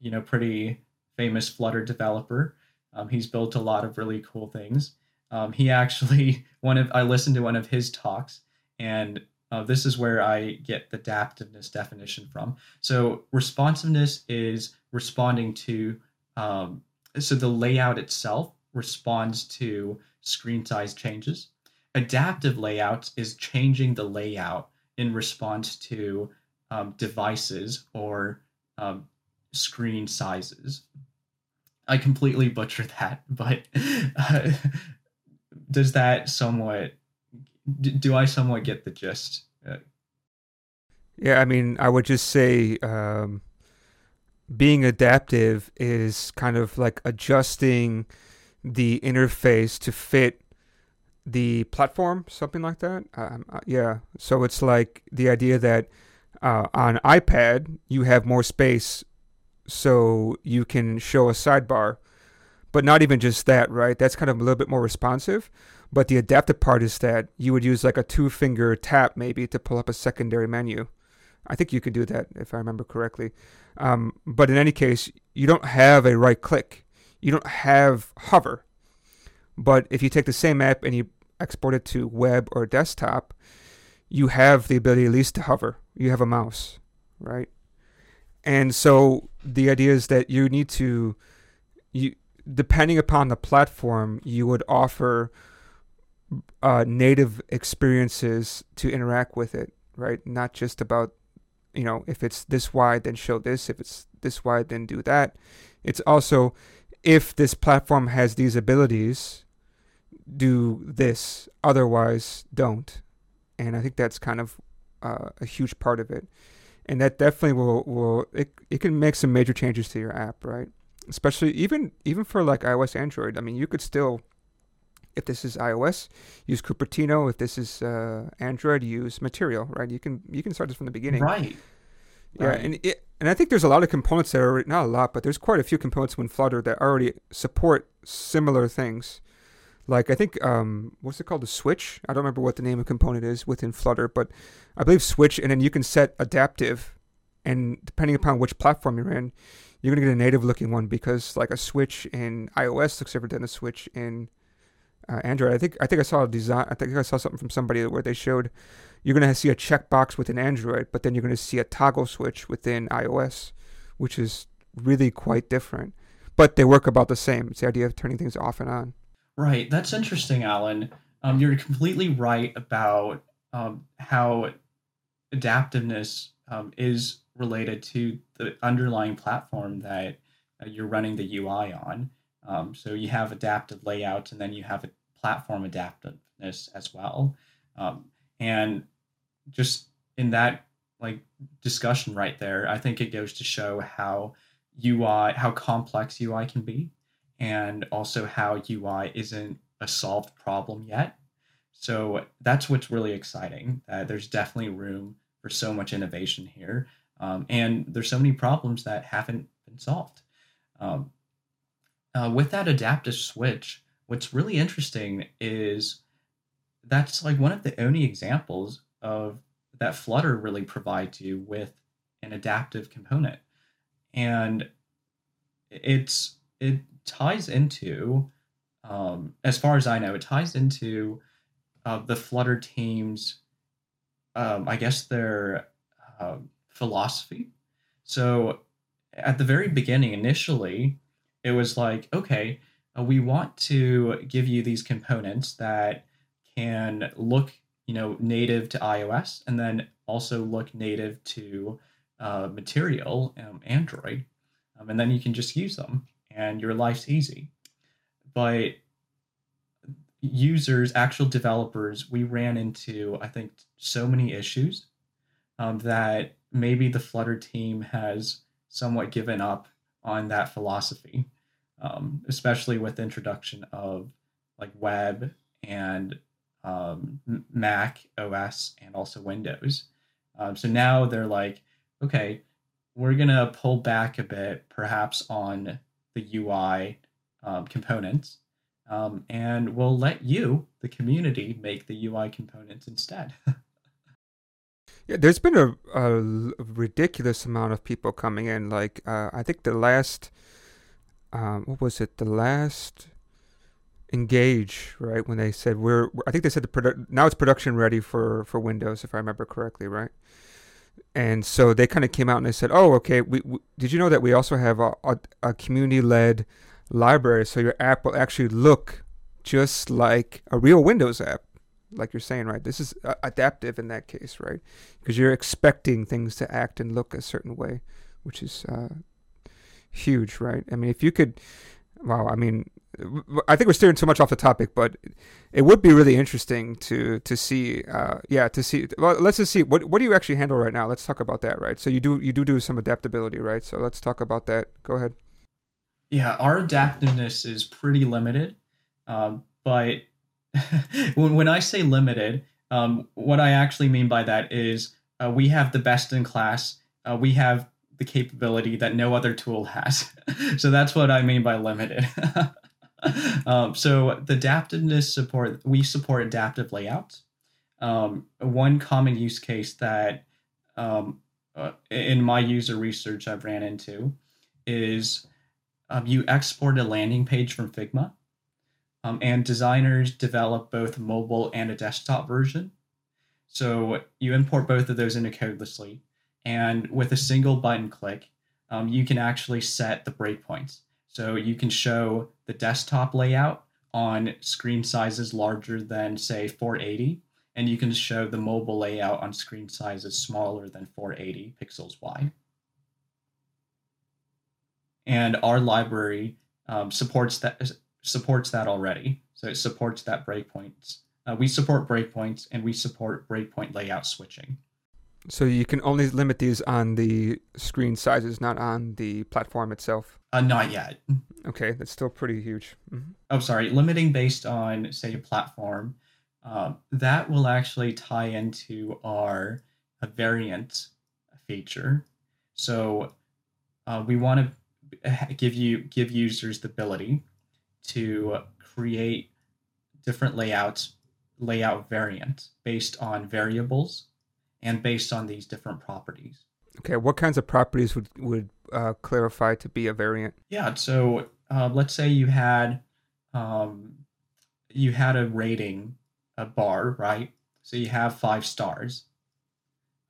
you know pretty famous Flutter developer. Um, he's built a lot of really cool things. Um, he actually, one of I listened to one of his talks, and uh, this is where I get the adaptiveness definition from. So responsiveness is responding to, um, so the layout itself responds to screen size changes. Adaptive layouts is changing the layout in response to um, devices or um, screen sizes. I completely butchered that, but uh, does that somewhat, do, do I somewhat get the gist? Uh, yeah, I mean, I would just say um, being adaptive is kind of like adjusting the interface to fit the platform, something like that. Um, yeah, so it's like the idea that uh, on iPad, you have more space so you can show a sidebar, but not even just that, right? That's kind of a little bit more responsive, but the adaptive part is that you would use like a two-finger tap maybe to pull up a secondary menu. I think you could do that if I remember correctly. Um, but in any case, you don't have a right click. You don't have hover. But if you take the same app and you export it to web or desktop, you have the ability at least to hover. You have a mouse, right? And so the idea is that you need to, you depending upon the platform, you would offer uh, native experiences to interact with it, right? Not just about, you know, if it's this wide, then show this. If it's this wide, then do that. It's also, if this platform has these abilities, do this. Otherwise, don't. And I think that's kind of uh, a huge part of it. And that definitely will, will it, it can make some major changes to your app, right? Especially even even for like iOS, Android. I mean, you could still, if this is iOS, use Cupertino. If this is uh, Android, use Material, right? You can you can start this from the beginning. Right. Yeah, right. and it, and I think there's a lot of components that are, not a lot, but there's quite a few components in Flutter that already support similar things. Like I think, um, what's it called? The switch? I don't remember what the name of component is within Flutter, but I believe switch, and then you can set adaptive, and depending upon which platform you're in, you're going to get a native looking one, because like a switch in iOS looks different than a switch in uh, Android. I think I think I saw a design, I think I saw something from somebody where they showed you're going to see a checkbox within Android, but then you're going to see a toggle switch within iOS, which is really quite different, but they work about the same. It's the idea of turning things off and on. Right. That's interesting, Alan. Um, you're completely right about um, how adaptiveness um, is related to the underlying platform that uh, you're running the U I on. Um, so you have adaptive layouts, and then you have a platform adaptiveness as well. Um, and just in that like discussion right there, I think it goes to show how U I, how complex U I can be. And also how U I isn't a solved problem yet. So that's what's really exciting. Uh, there's definitely room for so much innovation here. Um, and there's so many problems that haven't been solved. Um, uh, with that adaptive switch, what's really interesting is that's like one of the only examples of that Flutter really provides you with an adaptive component. And it's, it, ties into, um, as far as I know, it ties into uh, the Flutter team's, um, I guess, their uh, philosophy. So at the very beginning, initially, it was like, okay, uh, we want to give you these components that can look, you know, native to iOS, and then also look native to uh, Material, um, Android, um, and then you can just use them. And your life's easy. But users, actual developers, we ran into, I think, so many issues um, that maybe the Flutter team has somewhat given up on that philosophy, um, especially with the introduction of like web and um, Mac O S and also Windows. Um, so now they're like, okay, we're gonna pull back a bit, perhaps on the U I um, components, um, and we'll let you, the community, make the U I components instead. Yeah, there's been a, a ridiculous amount of people coming in. Like, uh, I think the last, um, what was it? The last Engage, right? When they said we're, I think they said the produ- now it's production ready for, for Windows, if I remember correctly, right? And so they kind of came out and they said, oh, okay, we, we, did you know that we also have a, a, a community-led library, so your app will actually look just like a real Windows app, like you're saying, right? This is uh, adaptive in that case, right? Because you're expecting things to act and look a certain way, which is uh, huge, right? I mean, if you could, wow, I mean, I think we're steering too much off the topic, but it would be really interesting to to see, uh, yeah, to see. Well, let's just see what what do you actually handle right now. Let's talk about that, right? So you do you do do some adaptability, right? So let's talk about that. Go ahead. Yeah, our adaptiveness is pretty limited, um, but when when I say limited, um, what I actually mean by that is uh, we have the best in class. Uh, we have the capability that no other tool has. So that's what I mean by limited. Um, so the adaptiveness support, we support adaptive layouts. Um, one common use case that um, uh, in my user research I've ran into is um, you export a landing page from Figma, um, and designers develop both mobile and a desktop version. So you import both of those into Codelessly, and with a single button click, um, you can actually set the breakpoints. So you can show the desktop layout on screen sizes larger than, say, four eighty, and you can show the mobile layout on screen sizes smaller than four eighty pixels wide. And our library um, supports that supports that already. So it supports that breakpoints. Uh, we support breakpoints, and we support breakpoint layout switching. So you can only limit these on the screen sizes, not on the platform itself? Uh, not yet. Okay, that's still pretty huge. Mm-hmm. Oh, sorry. Limiting based on, say, a platform, um, that will actually tie into our uh, variant feature. So uh, we want to give you give users the ability to create different layouts, layout variants based on variables and based on these different properties. Okay, what kinds of properties would, would uh, clarify to be a variant? Yeah, so uh, let's say you had um, you had a rating, a bar, right? So you have five stars,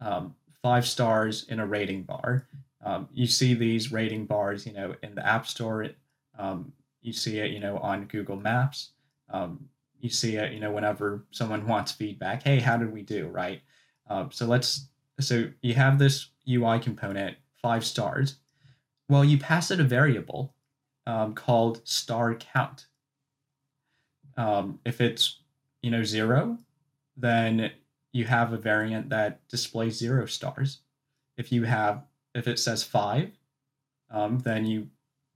um, five stars in a rating bar. Um, you see these rating bars, you know, in the App Store. Um, you see it, you know, on Google Maps. Um, you see it, you know, whenever someone wants feedback. Hey, how did we do, right? Um, so let's, so you have this U I component, five stars. Well, you pass it a variable um, called star count. Um, if it's, you know, zero, then you have a variant that displays zero stars. If you have, if it says five, um, then you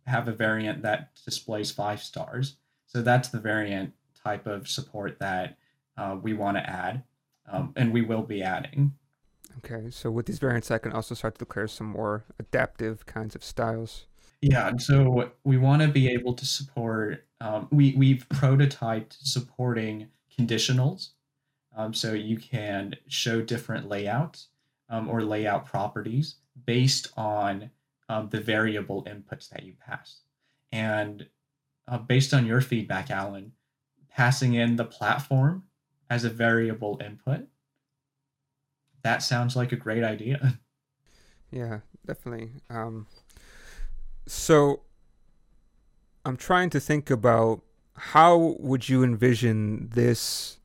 have a variant that displays five stars. So that's the variant type of support that uh, we want to add. Um, and we will be adding. Okay, so with these variants, I can also start to declare some more adaptive kinds of styles. Yeah, so we want to be able to support, um, we, we've prototyped supporting conditionals. Um, so you can show different layouts um, or layout properties based on um, the variable inputs that you pass. And uh, based on your feedback, Alan, passing in the platform as a variable input, that sounds like a great idea. Yeah, definitely. Um, so I'm trying to think about how would you envision this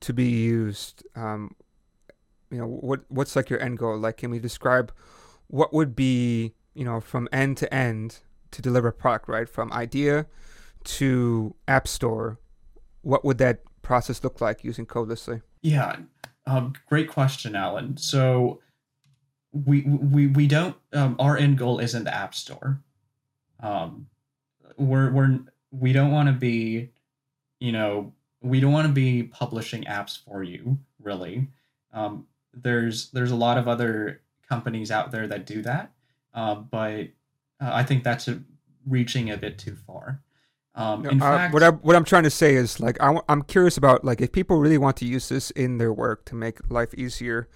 to be used? Um, you know, what what's like your end goal? Like, can we describe what would be, you know, from end to end to deliver a product, right? From idea to App Store, what would that process look like using Codelessly? Yeah, um, great question, Alan. So we we we don't. Um, our end goal isn't the App Store. Um, we're we're we don't want to be, you know, we don't want to be publishing apps for you. Really, um, there's there's a lot of other companies out there that do that, uh, but uh, I think that's a, reaching a bit too far. Um, in uh, fact, what, I, what I'm trying to say is, like, I, I'm curious about, like, if people really want to use this in their work to make life easier,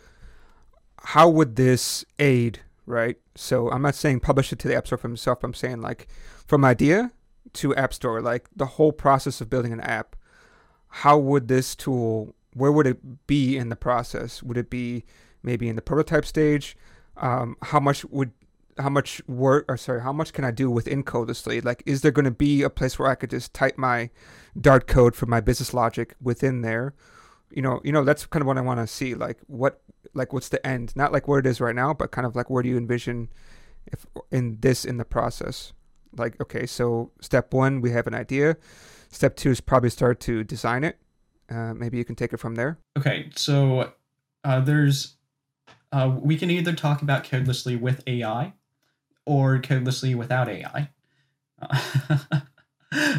how would this aid, right? So I'm not saying publish it to the App Store for himself. I'm saying, like, from idea to App Store, like the whole process of building an app, how would this tool, where would it be in the process? Would it be maybe in the prototype stage? Um, how much would How much work, or sorry, how much can I do within Codelessly? Like, is there going to be a place where I could just type my Dart code for my business logic within there? You know, you know, that's kind of what I want to see. Like, what, like, what's the end? Not like where it is right now, but kind of like where do you envision if in this in the process. Like, okay, so step one, we have an idea. Step two is probably start to design it. Uh, maybe you can take it from there. Okay, so uh, there's uh, we can either talk about Codelessly with A I or Codelessly without A I. Uh,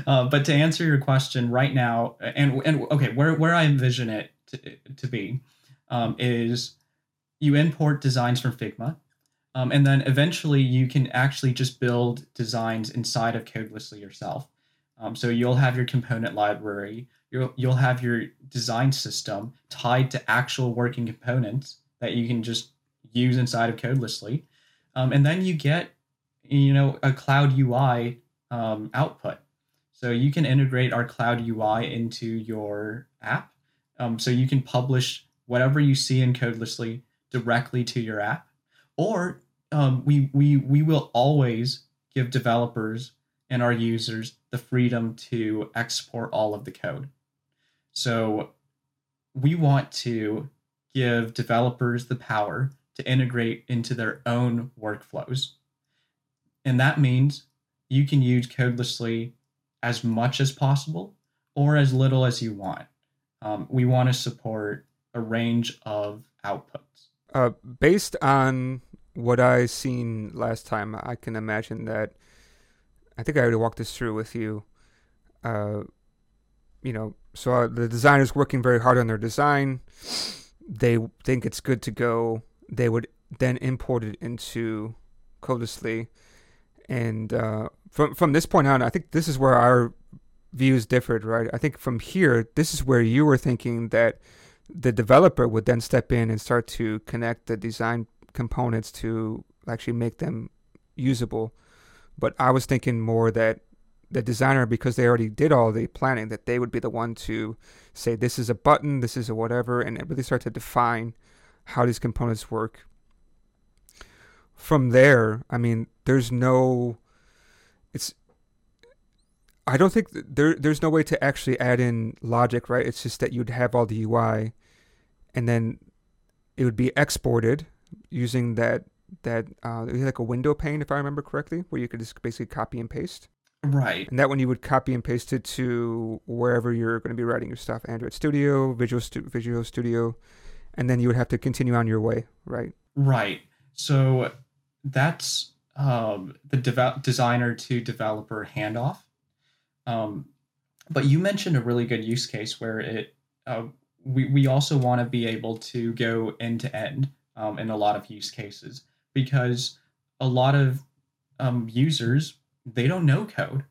uh, but to answer your question right now, and and okay, where where I envision it to, to be um, is you import designs from Figma. Um, and then eventually you can actually just build designs inside of Codelessly yourself. Um, so you'll have your component library, you'll, you'll have your design system tied to actual working components that you can just use inside of Codelessly. Um, and then you get, you know, a cloud U I um, output. So you can integrate our cloud U I into your app. Um, so you can publish whatever you see in Codelessly directly to your app. Or um, we we we will always give developers and our users the freedom to export all of the code. So we want to give developers the power to integrate into their own workflows. And that means you can use Codelessly as much as possible or as little as you want. Um, we want to support a range of outputs. Uh, based on what I seen last time, I can imagine that, I think I already walked this through with you, uh, you know, so uh, the designer's working very hard on their design, they think it's good to go, they would then import it into Codelessly, and uh, from, from this point on, I think this is where our views differed, right? I think from here, this is where you were thinking that the developer would then step in and start to connect the design components to actually make them usable. But I was thinking more that the designer, because they already did all the planning, that they would be the one to say, this is a button, this is a whatever, and it really start to define how these components work. From there, I mean, there's no, it's, I don't think there. There's no way to actually add in logic, right? It's just that you'd have all the U I, and then it would be exported using that that uh, it was like a window pane, if I remember correctly, where you could just basically copy and paste. Right. And that one you would copy and paste it to wherever you're going to be writing your stuff, Android Studio, Visual Stu- Visual Studio, and then you would have to continue on your way, right? Right. So that's um, the de- designer to developer handoff. Um, but you mentioned a really good use case where it, uh, we, we also want to be able to go end to end, um, in a lot of use cases, because a lot of, um, users, they don't know code.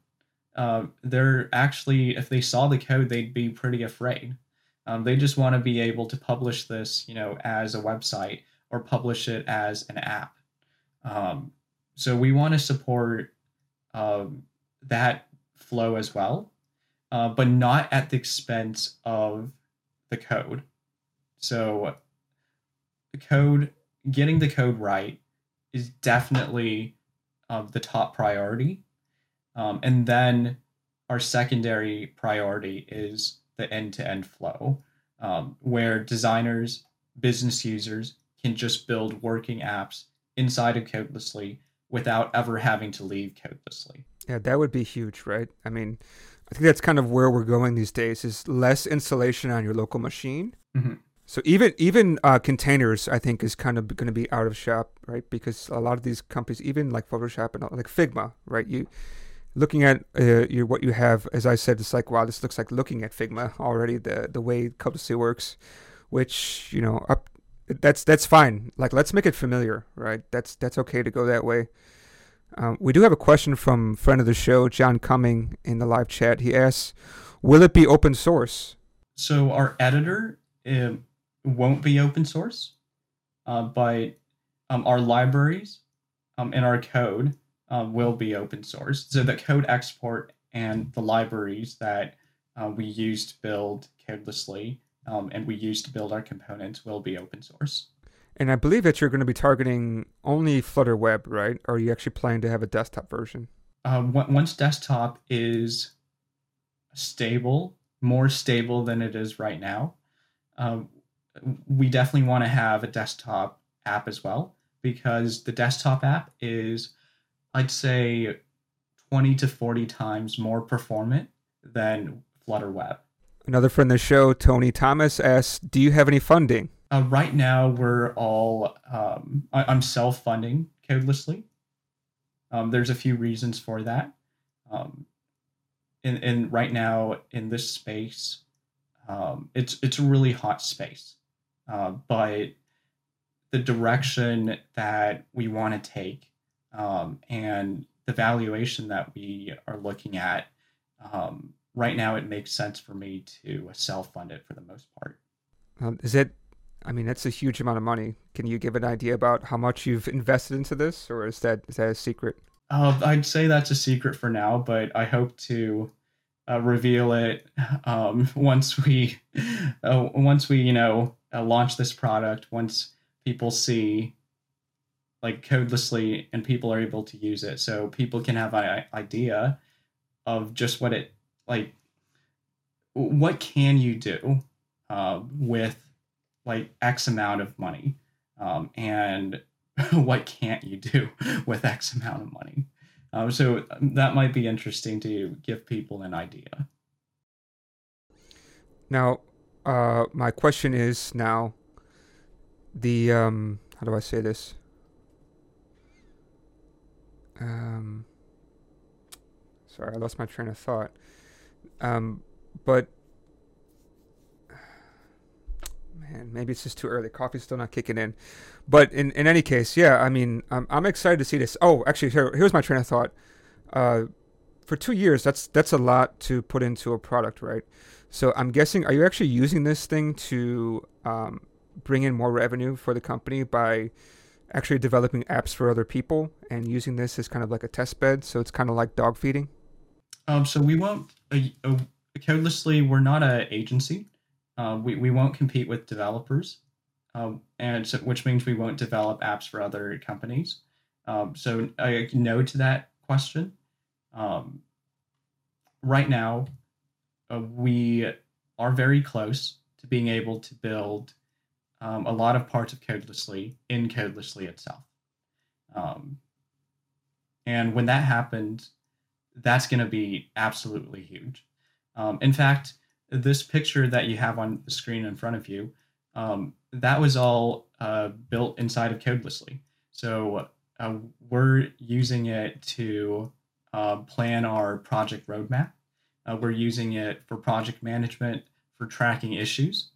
Um, uh, they're actually, if they saw the code, they'd be pretty afraid. Um, they just want to be able to publish this, you know, as a website or publish it as an app. Um, so we want to support, um, that flow as well, uh, but not at the expense of the code. So the code, getting the code right is definitely uh, the top priority. Um, and then our secondary priority is the end-to-end flow, um, where designers, business users can just build working apps inside of Codelessly without ever having to leave Codelessly. Yeah, that would be huge, right? I mean, I think that's kind of where we're going these days, is less installation on your local machine. Mm-hmm. So even even uh, containers, I think, is kind of going to be out of shop, right? Because a lot of these companies, even like Photoshop and like Figma, right? You looking at uh, your what you have, as I said, it's like, wow, this looks like looking at Figma already. The the way Codelessly works, which you know, up that's that's fine. Like, let's make it familiar, right? That's that's okay to go that way. Um, we do have a question from friend of the show, John Cumming, in the live chat. He asks, will it be open source? So our editor um, won't be open source, uh, but um, our libraries um, and our code um, will be open source. So the code export and the libraries that uh, we use to build Codelessly um, and we use to build our components will be open source. And I believe that you're going to be targeting only Flutter Web, right? Or are you actually planning to have a desktop version? Uh, once desktop is stable, more stable than it is right now, um, we definitely want to have a desktop app as well. because the desktop app is, I'd say, twenty to forty times more performant than Flutter Web. Another friend of the show, Tony Thomas, asks, do you have any funding? Uh, right now, we're all, um, I- I'm self-funding Codelessly. Um, there's a few reasons for that. Um, and, and right now in this space, um, it's, it's a really hot space. Uh, but the direction that we want to take um, and the valuation that we are looking at, um, right now it makes sense for me to self-fund it for the most part. Um, is it, I mean, that's a huge amount of money. Can you give an idea about how much you've invested into this, or is that is that a secret? Uh, I'd say that's a secret for now, but I hope to uh, reveal it um, once we, uh, once we, you know, uh, launch this product, once people see like Codelessly and people are able to use it. So people can have an idea of just what it, like, what can you do uh, with like X amount of money, um, and what can't you do with X amount of money? Um, so that might be interesting to give people an idea. Now, uh, my question is now the, um, how do I say this? Um, sorry, I lost my train of thought. Um, but man, maybe it's just too early. Coffee's still not kicking in. But in, in any case, yeah, I mean, I'm, I'm excited to see this. Oh, actually, here, here's my train of thought. Uh, for two years, that's that's a lot to put into a product, right? So I'm guessing, are you actually using this thing to um, bring in more revenue for the company by actually developing apps for other people and using this as kind of like a test bed? So it's kind of like dog feeding. Um, so we won't, uh, uh, Codelessly, we're not an agency. Uh, we, we won't compete with developers, um, and so, which means we won't develop apps for other companies. Um, so I, no to that question. Um, right now, uh, we are very close to being able to build um, a lot of parts of Codelessly in Codelessly itself. Um, and when that happens, that's going to be absolutely huge. Um, in fact, this picture that you have on the screen in front of you, um, that was all uh, built inside of Codelessly. So uh, we're using it to uh, plan our project roadmap. Uh, we're using it for project management, for tracking issues.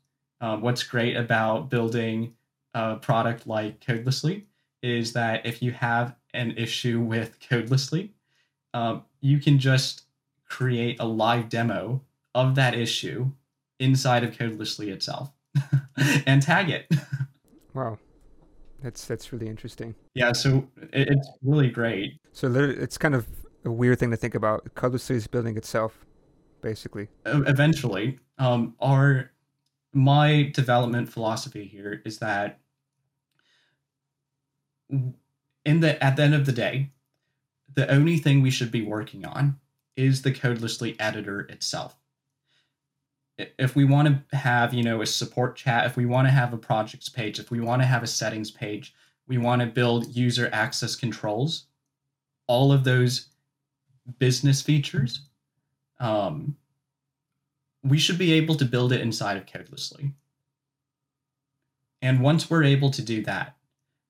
Uh, what's great about building a product like Codelessly is that if you have an issue with Codelessly, um, you can just create a live demo of that issue inside of Codelessly itself and tag it. Wow. That's that's really interesting. Yeah, so it, it's really great. So it's kind of a weird thing to think about. Codelessly is building itself, basically. Eventually. Um, our my development philosophy here is that in the at the end of the day, the only thing we should be working on is the Codelessly editor itself. If we want to have, you know, a support chat, if we want to have a projects page, if we want to have a settings page, we want to build user access controls, all of those business features, um, we should be able to build it inside of Codelessly. And once we're able to do that,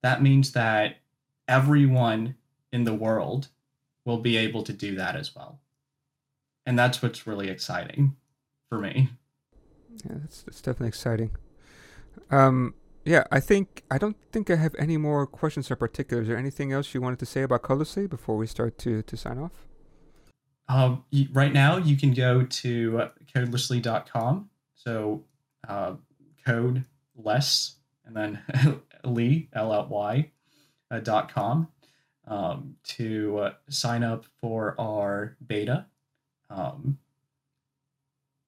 that means that everyone in the world will be able to do that as well. And that's what's really exciting for me. Yeah, that's, that's definitely exciting. Um, yeah, I think, I don't think I have any more questions or particulars. Is there anything else you wanted to say about Codelessly before we start to, to sign off? Um, right now, you can go to codelessly dot com. So uh, code less and then Lee, L L Y, uh, dot com. Um, to uh, sign up for our beta. Um,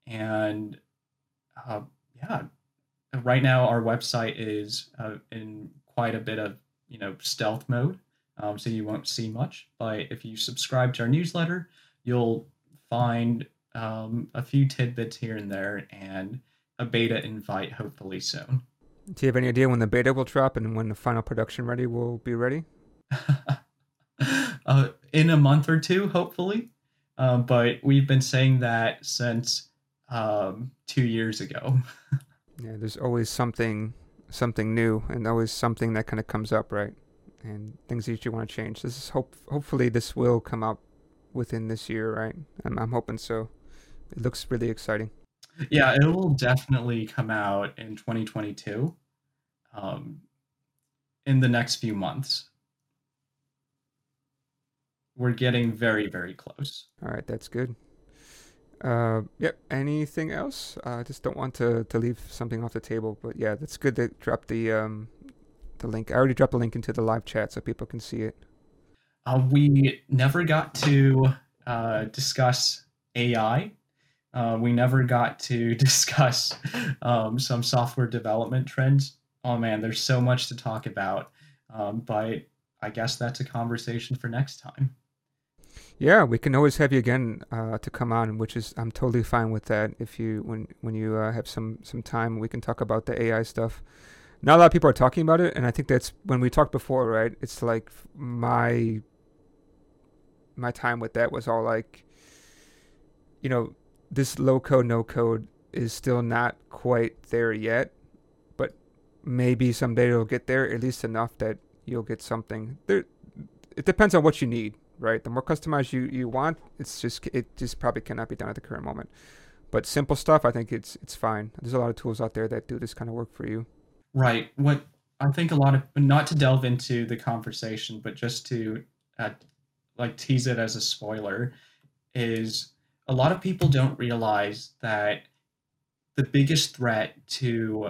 and uh, yeah, right now our website is uh, in quite a bit of, you know, stealth mode. Um, so you won't see much, but if you subscribe to our newsletter, you'll find um, a few tidbits here and there and a beta invite hopefully soon. Do you have any idea when the beta will drop and when the final production ready will be ready? uh, in a month or two, hopefully. Uh, but we've been saying that since um, two years ago. Yeah, there's always something something new and always something that kind of comes up, right? And things that you want to change. This is hope. Hopefully this will come up within this year, right? I'm, I'm hoping so. It looks really exciting. Yeah, it will definitely come out in twenty twenty-two, um, in the next few months. We're getting very, very close. All right, that's good. Uh, yep, anything else? I uh, just don't want to, to leave something off the table, but yeah, that's good to drop the um, the link. I already dropped the link into the live chat so people can see it. Uh, we never got to uh, discuss A I. Uh, we never got to discuss um, some software development trends. Oh man, there's so much to talk about, um, but I guess that's a conversation for next time. Yeah, we can always have you again uh, to come on, which is, I'm totally fine with that. If you, when when you uh, have some, some time, we can talk about the A I stuff. Not a lot of people are talking about it, and I think that's when we talked before, right? It's like my my time with that was all like, you know, this low code, no code is still not quite there yet, but maybe someday it'll get there, at least enough that you'll get something. There, it depends on what you need, right? The more customized you, you want, it's just it just probably cannot be done at the current moment. But simple stuff, I think it's it's fine. There's a lot of tools out there that do this kind of work for you. Right. What I think a lot of, not to delve into the conversation, but just to uh, like tease it as a spoiler, is a lot of people don't realize that the biggest threat to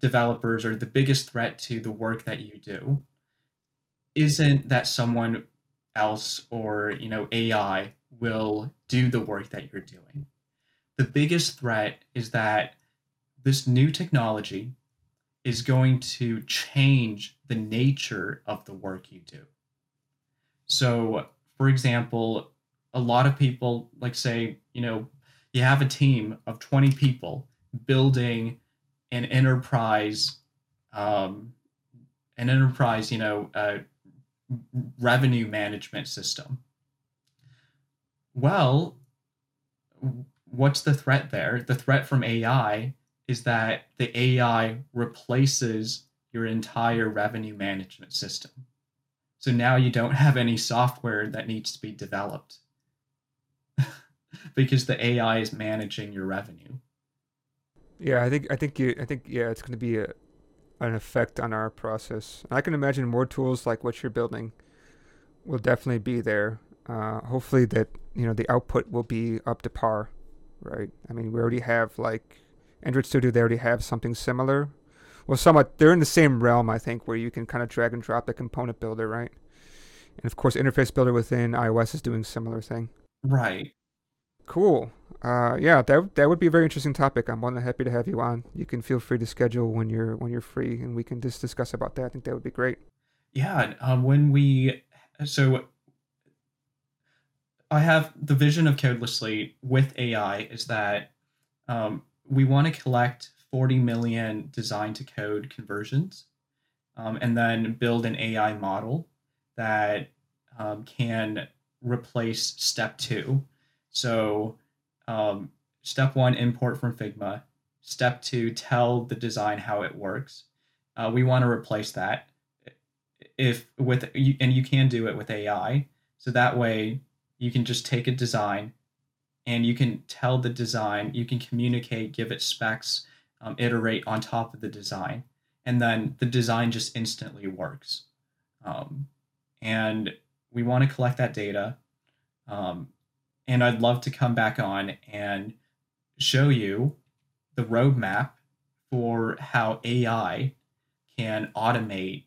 developers, or the biggest threat to the work that you do, isn't that someone else or, you know, A I will do the work that you're doing. The biggest threat is that this new technology is going to change the nature of the work you do. So, for example, a lot of people, like say, you know, you have a team of twenty people building an enterprise, um, an enterprise, you know, uh, revenue management system. Well, what's the threat there? The threat from A I is that the A I replaces your entire revenue management system. So now you don't have any software that needs to be developed because the A I is managing your revenue. Yeah, I think I think you I think yeah, it's going to be a, an effect on our process. I can imagine more tools like what you're building will definitely be there. Uh, hopefully that, you know, the output will be up to par, right? I mean, we already have like Android Studio. They already have something similar. Well, somewhat. They're in the same realm, I think, where you can kind of drag and drop the component builder, right? And of course, Interface Builder within iOS is doing a similar thing. Right. Cool. Uh, yeah, that that would be a very interesting topic. I'm more than happy to have you on. You can feel free to schedule when you're when you're free, and we can just discuss about that. I think that would be great. Yeah. Um, when we so I have the vision of Codelessly with A I is that um, we want to collect forty million design to code conversions, um, and then build an A I model that um, can replace step two. So um, step one, import from Figma. Step two, tell the design how it works. Uh, we want to replace that if with, and you can do it with A I. So that way you can just take a design and you can tell the design, you can communicate, give it specs, um, iterate on top of the design. And then the design just instantly works. Um, and we want to collect that data. Um, And I'd love to come back on and show you the roadmap for how A I can automate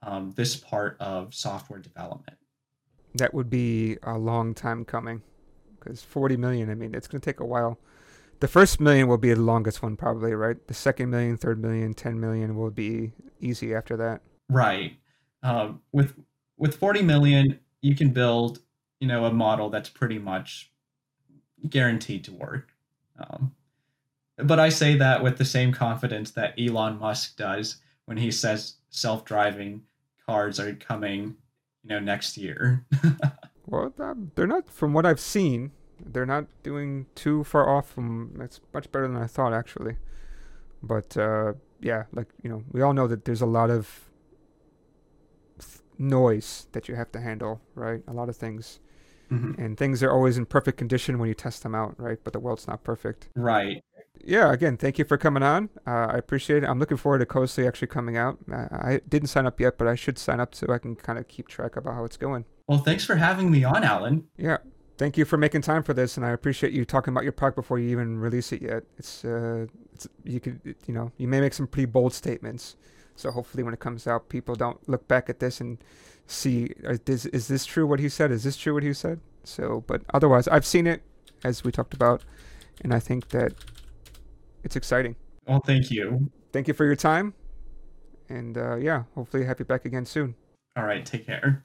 um, this part of software development. That would be a long time coming, because forty million, I mean, it's going to take a while. The first million will be the longest one probably, right? The second million, third million, ten million will be easy after that. Right. Uh, with with forty million, you can build, you know, a model that's pretty much guaranteed to work. Um, But I say that with the same confidence that Elon Musk does when he says self-driving cars are coming, you know, next year. Well, they're not, from what I've seen, they're not doing too far off from, it's much better than I thought, actually. But uh, yeah, like, you know, we all know that there's a lot of th- noise that you have to handle, right? A lot of things. Mm-hmm. And things are always in perfect condition when you test them out, right? But the world's not perfect. Right. Yeah, again, thank you for coming on. Uh, I appreciate it. I'm looking forward to Codelessly actually coming out. I, I didn't sign up yet, but I should sign up so I can kind of keep track about how it's going. Well, thanks for having me on, Alan. Yeah. Thank you for making time for this, and I appreciate you talking about your product before you even release it yet. It's, uh, it's you could, it, you know, you may make some pretty bold statements. So hopefully when it comes out, people don't look back at this and see, is, is this true what he said? Is this true what he said? So, but otherwise, I've seen it, as we talked about, and I think that it's exciting. Well, thank you. Thank you for your time. And uh, yeah, hopefully have you back again soon. All right. Take care.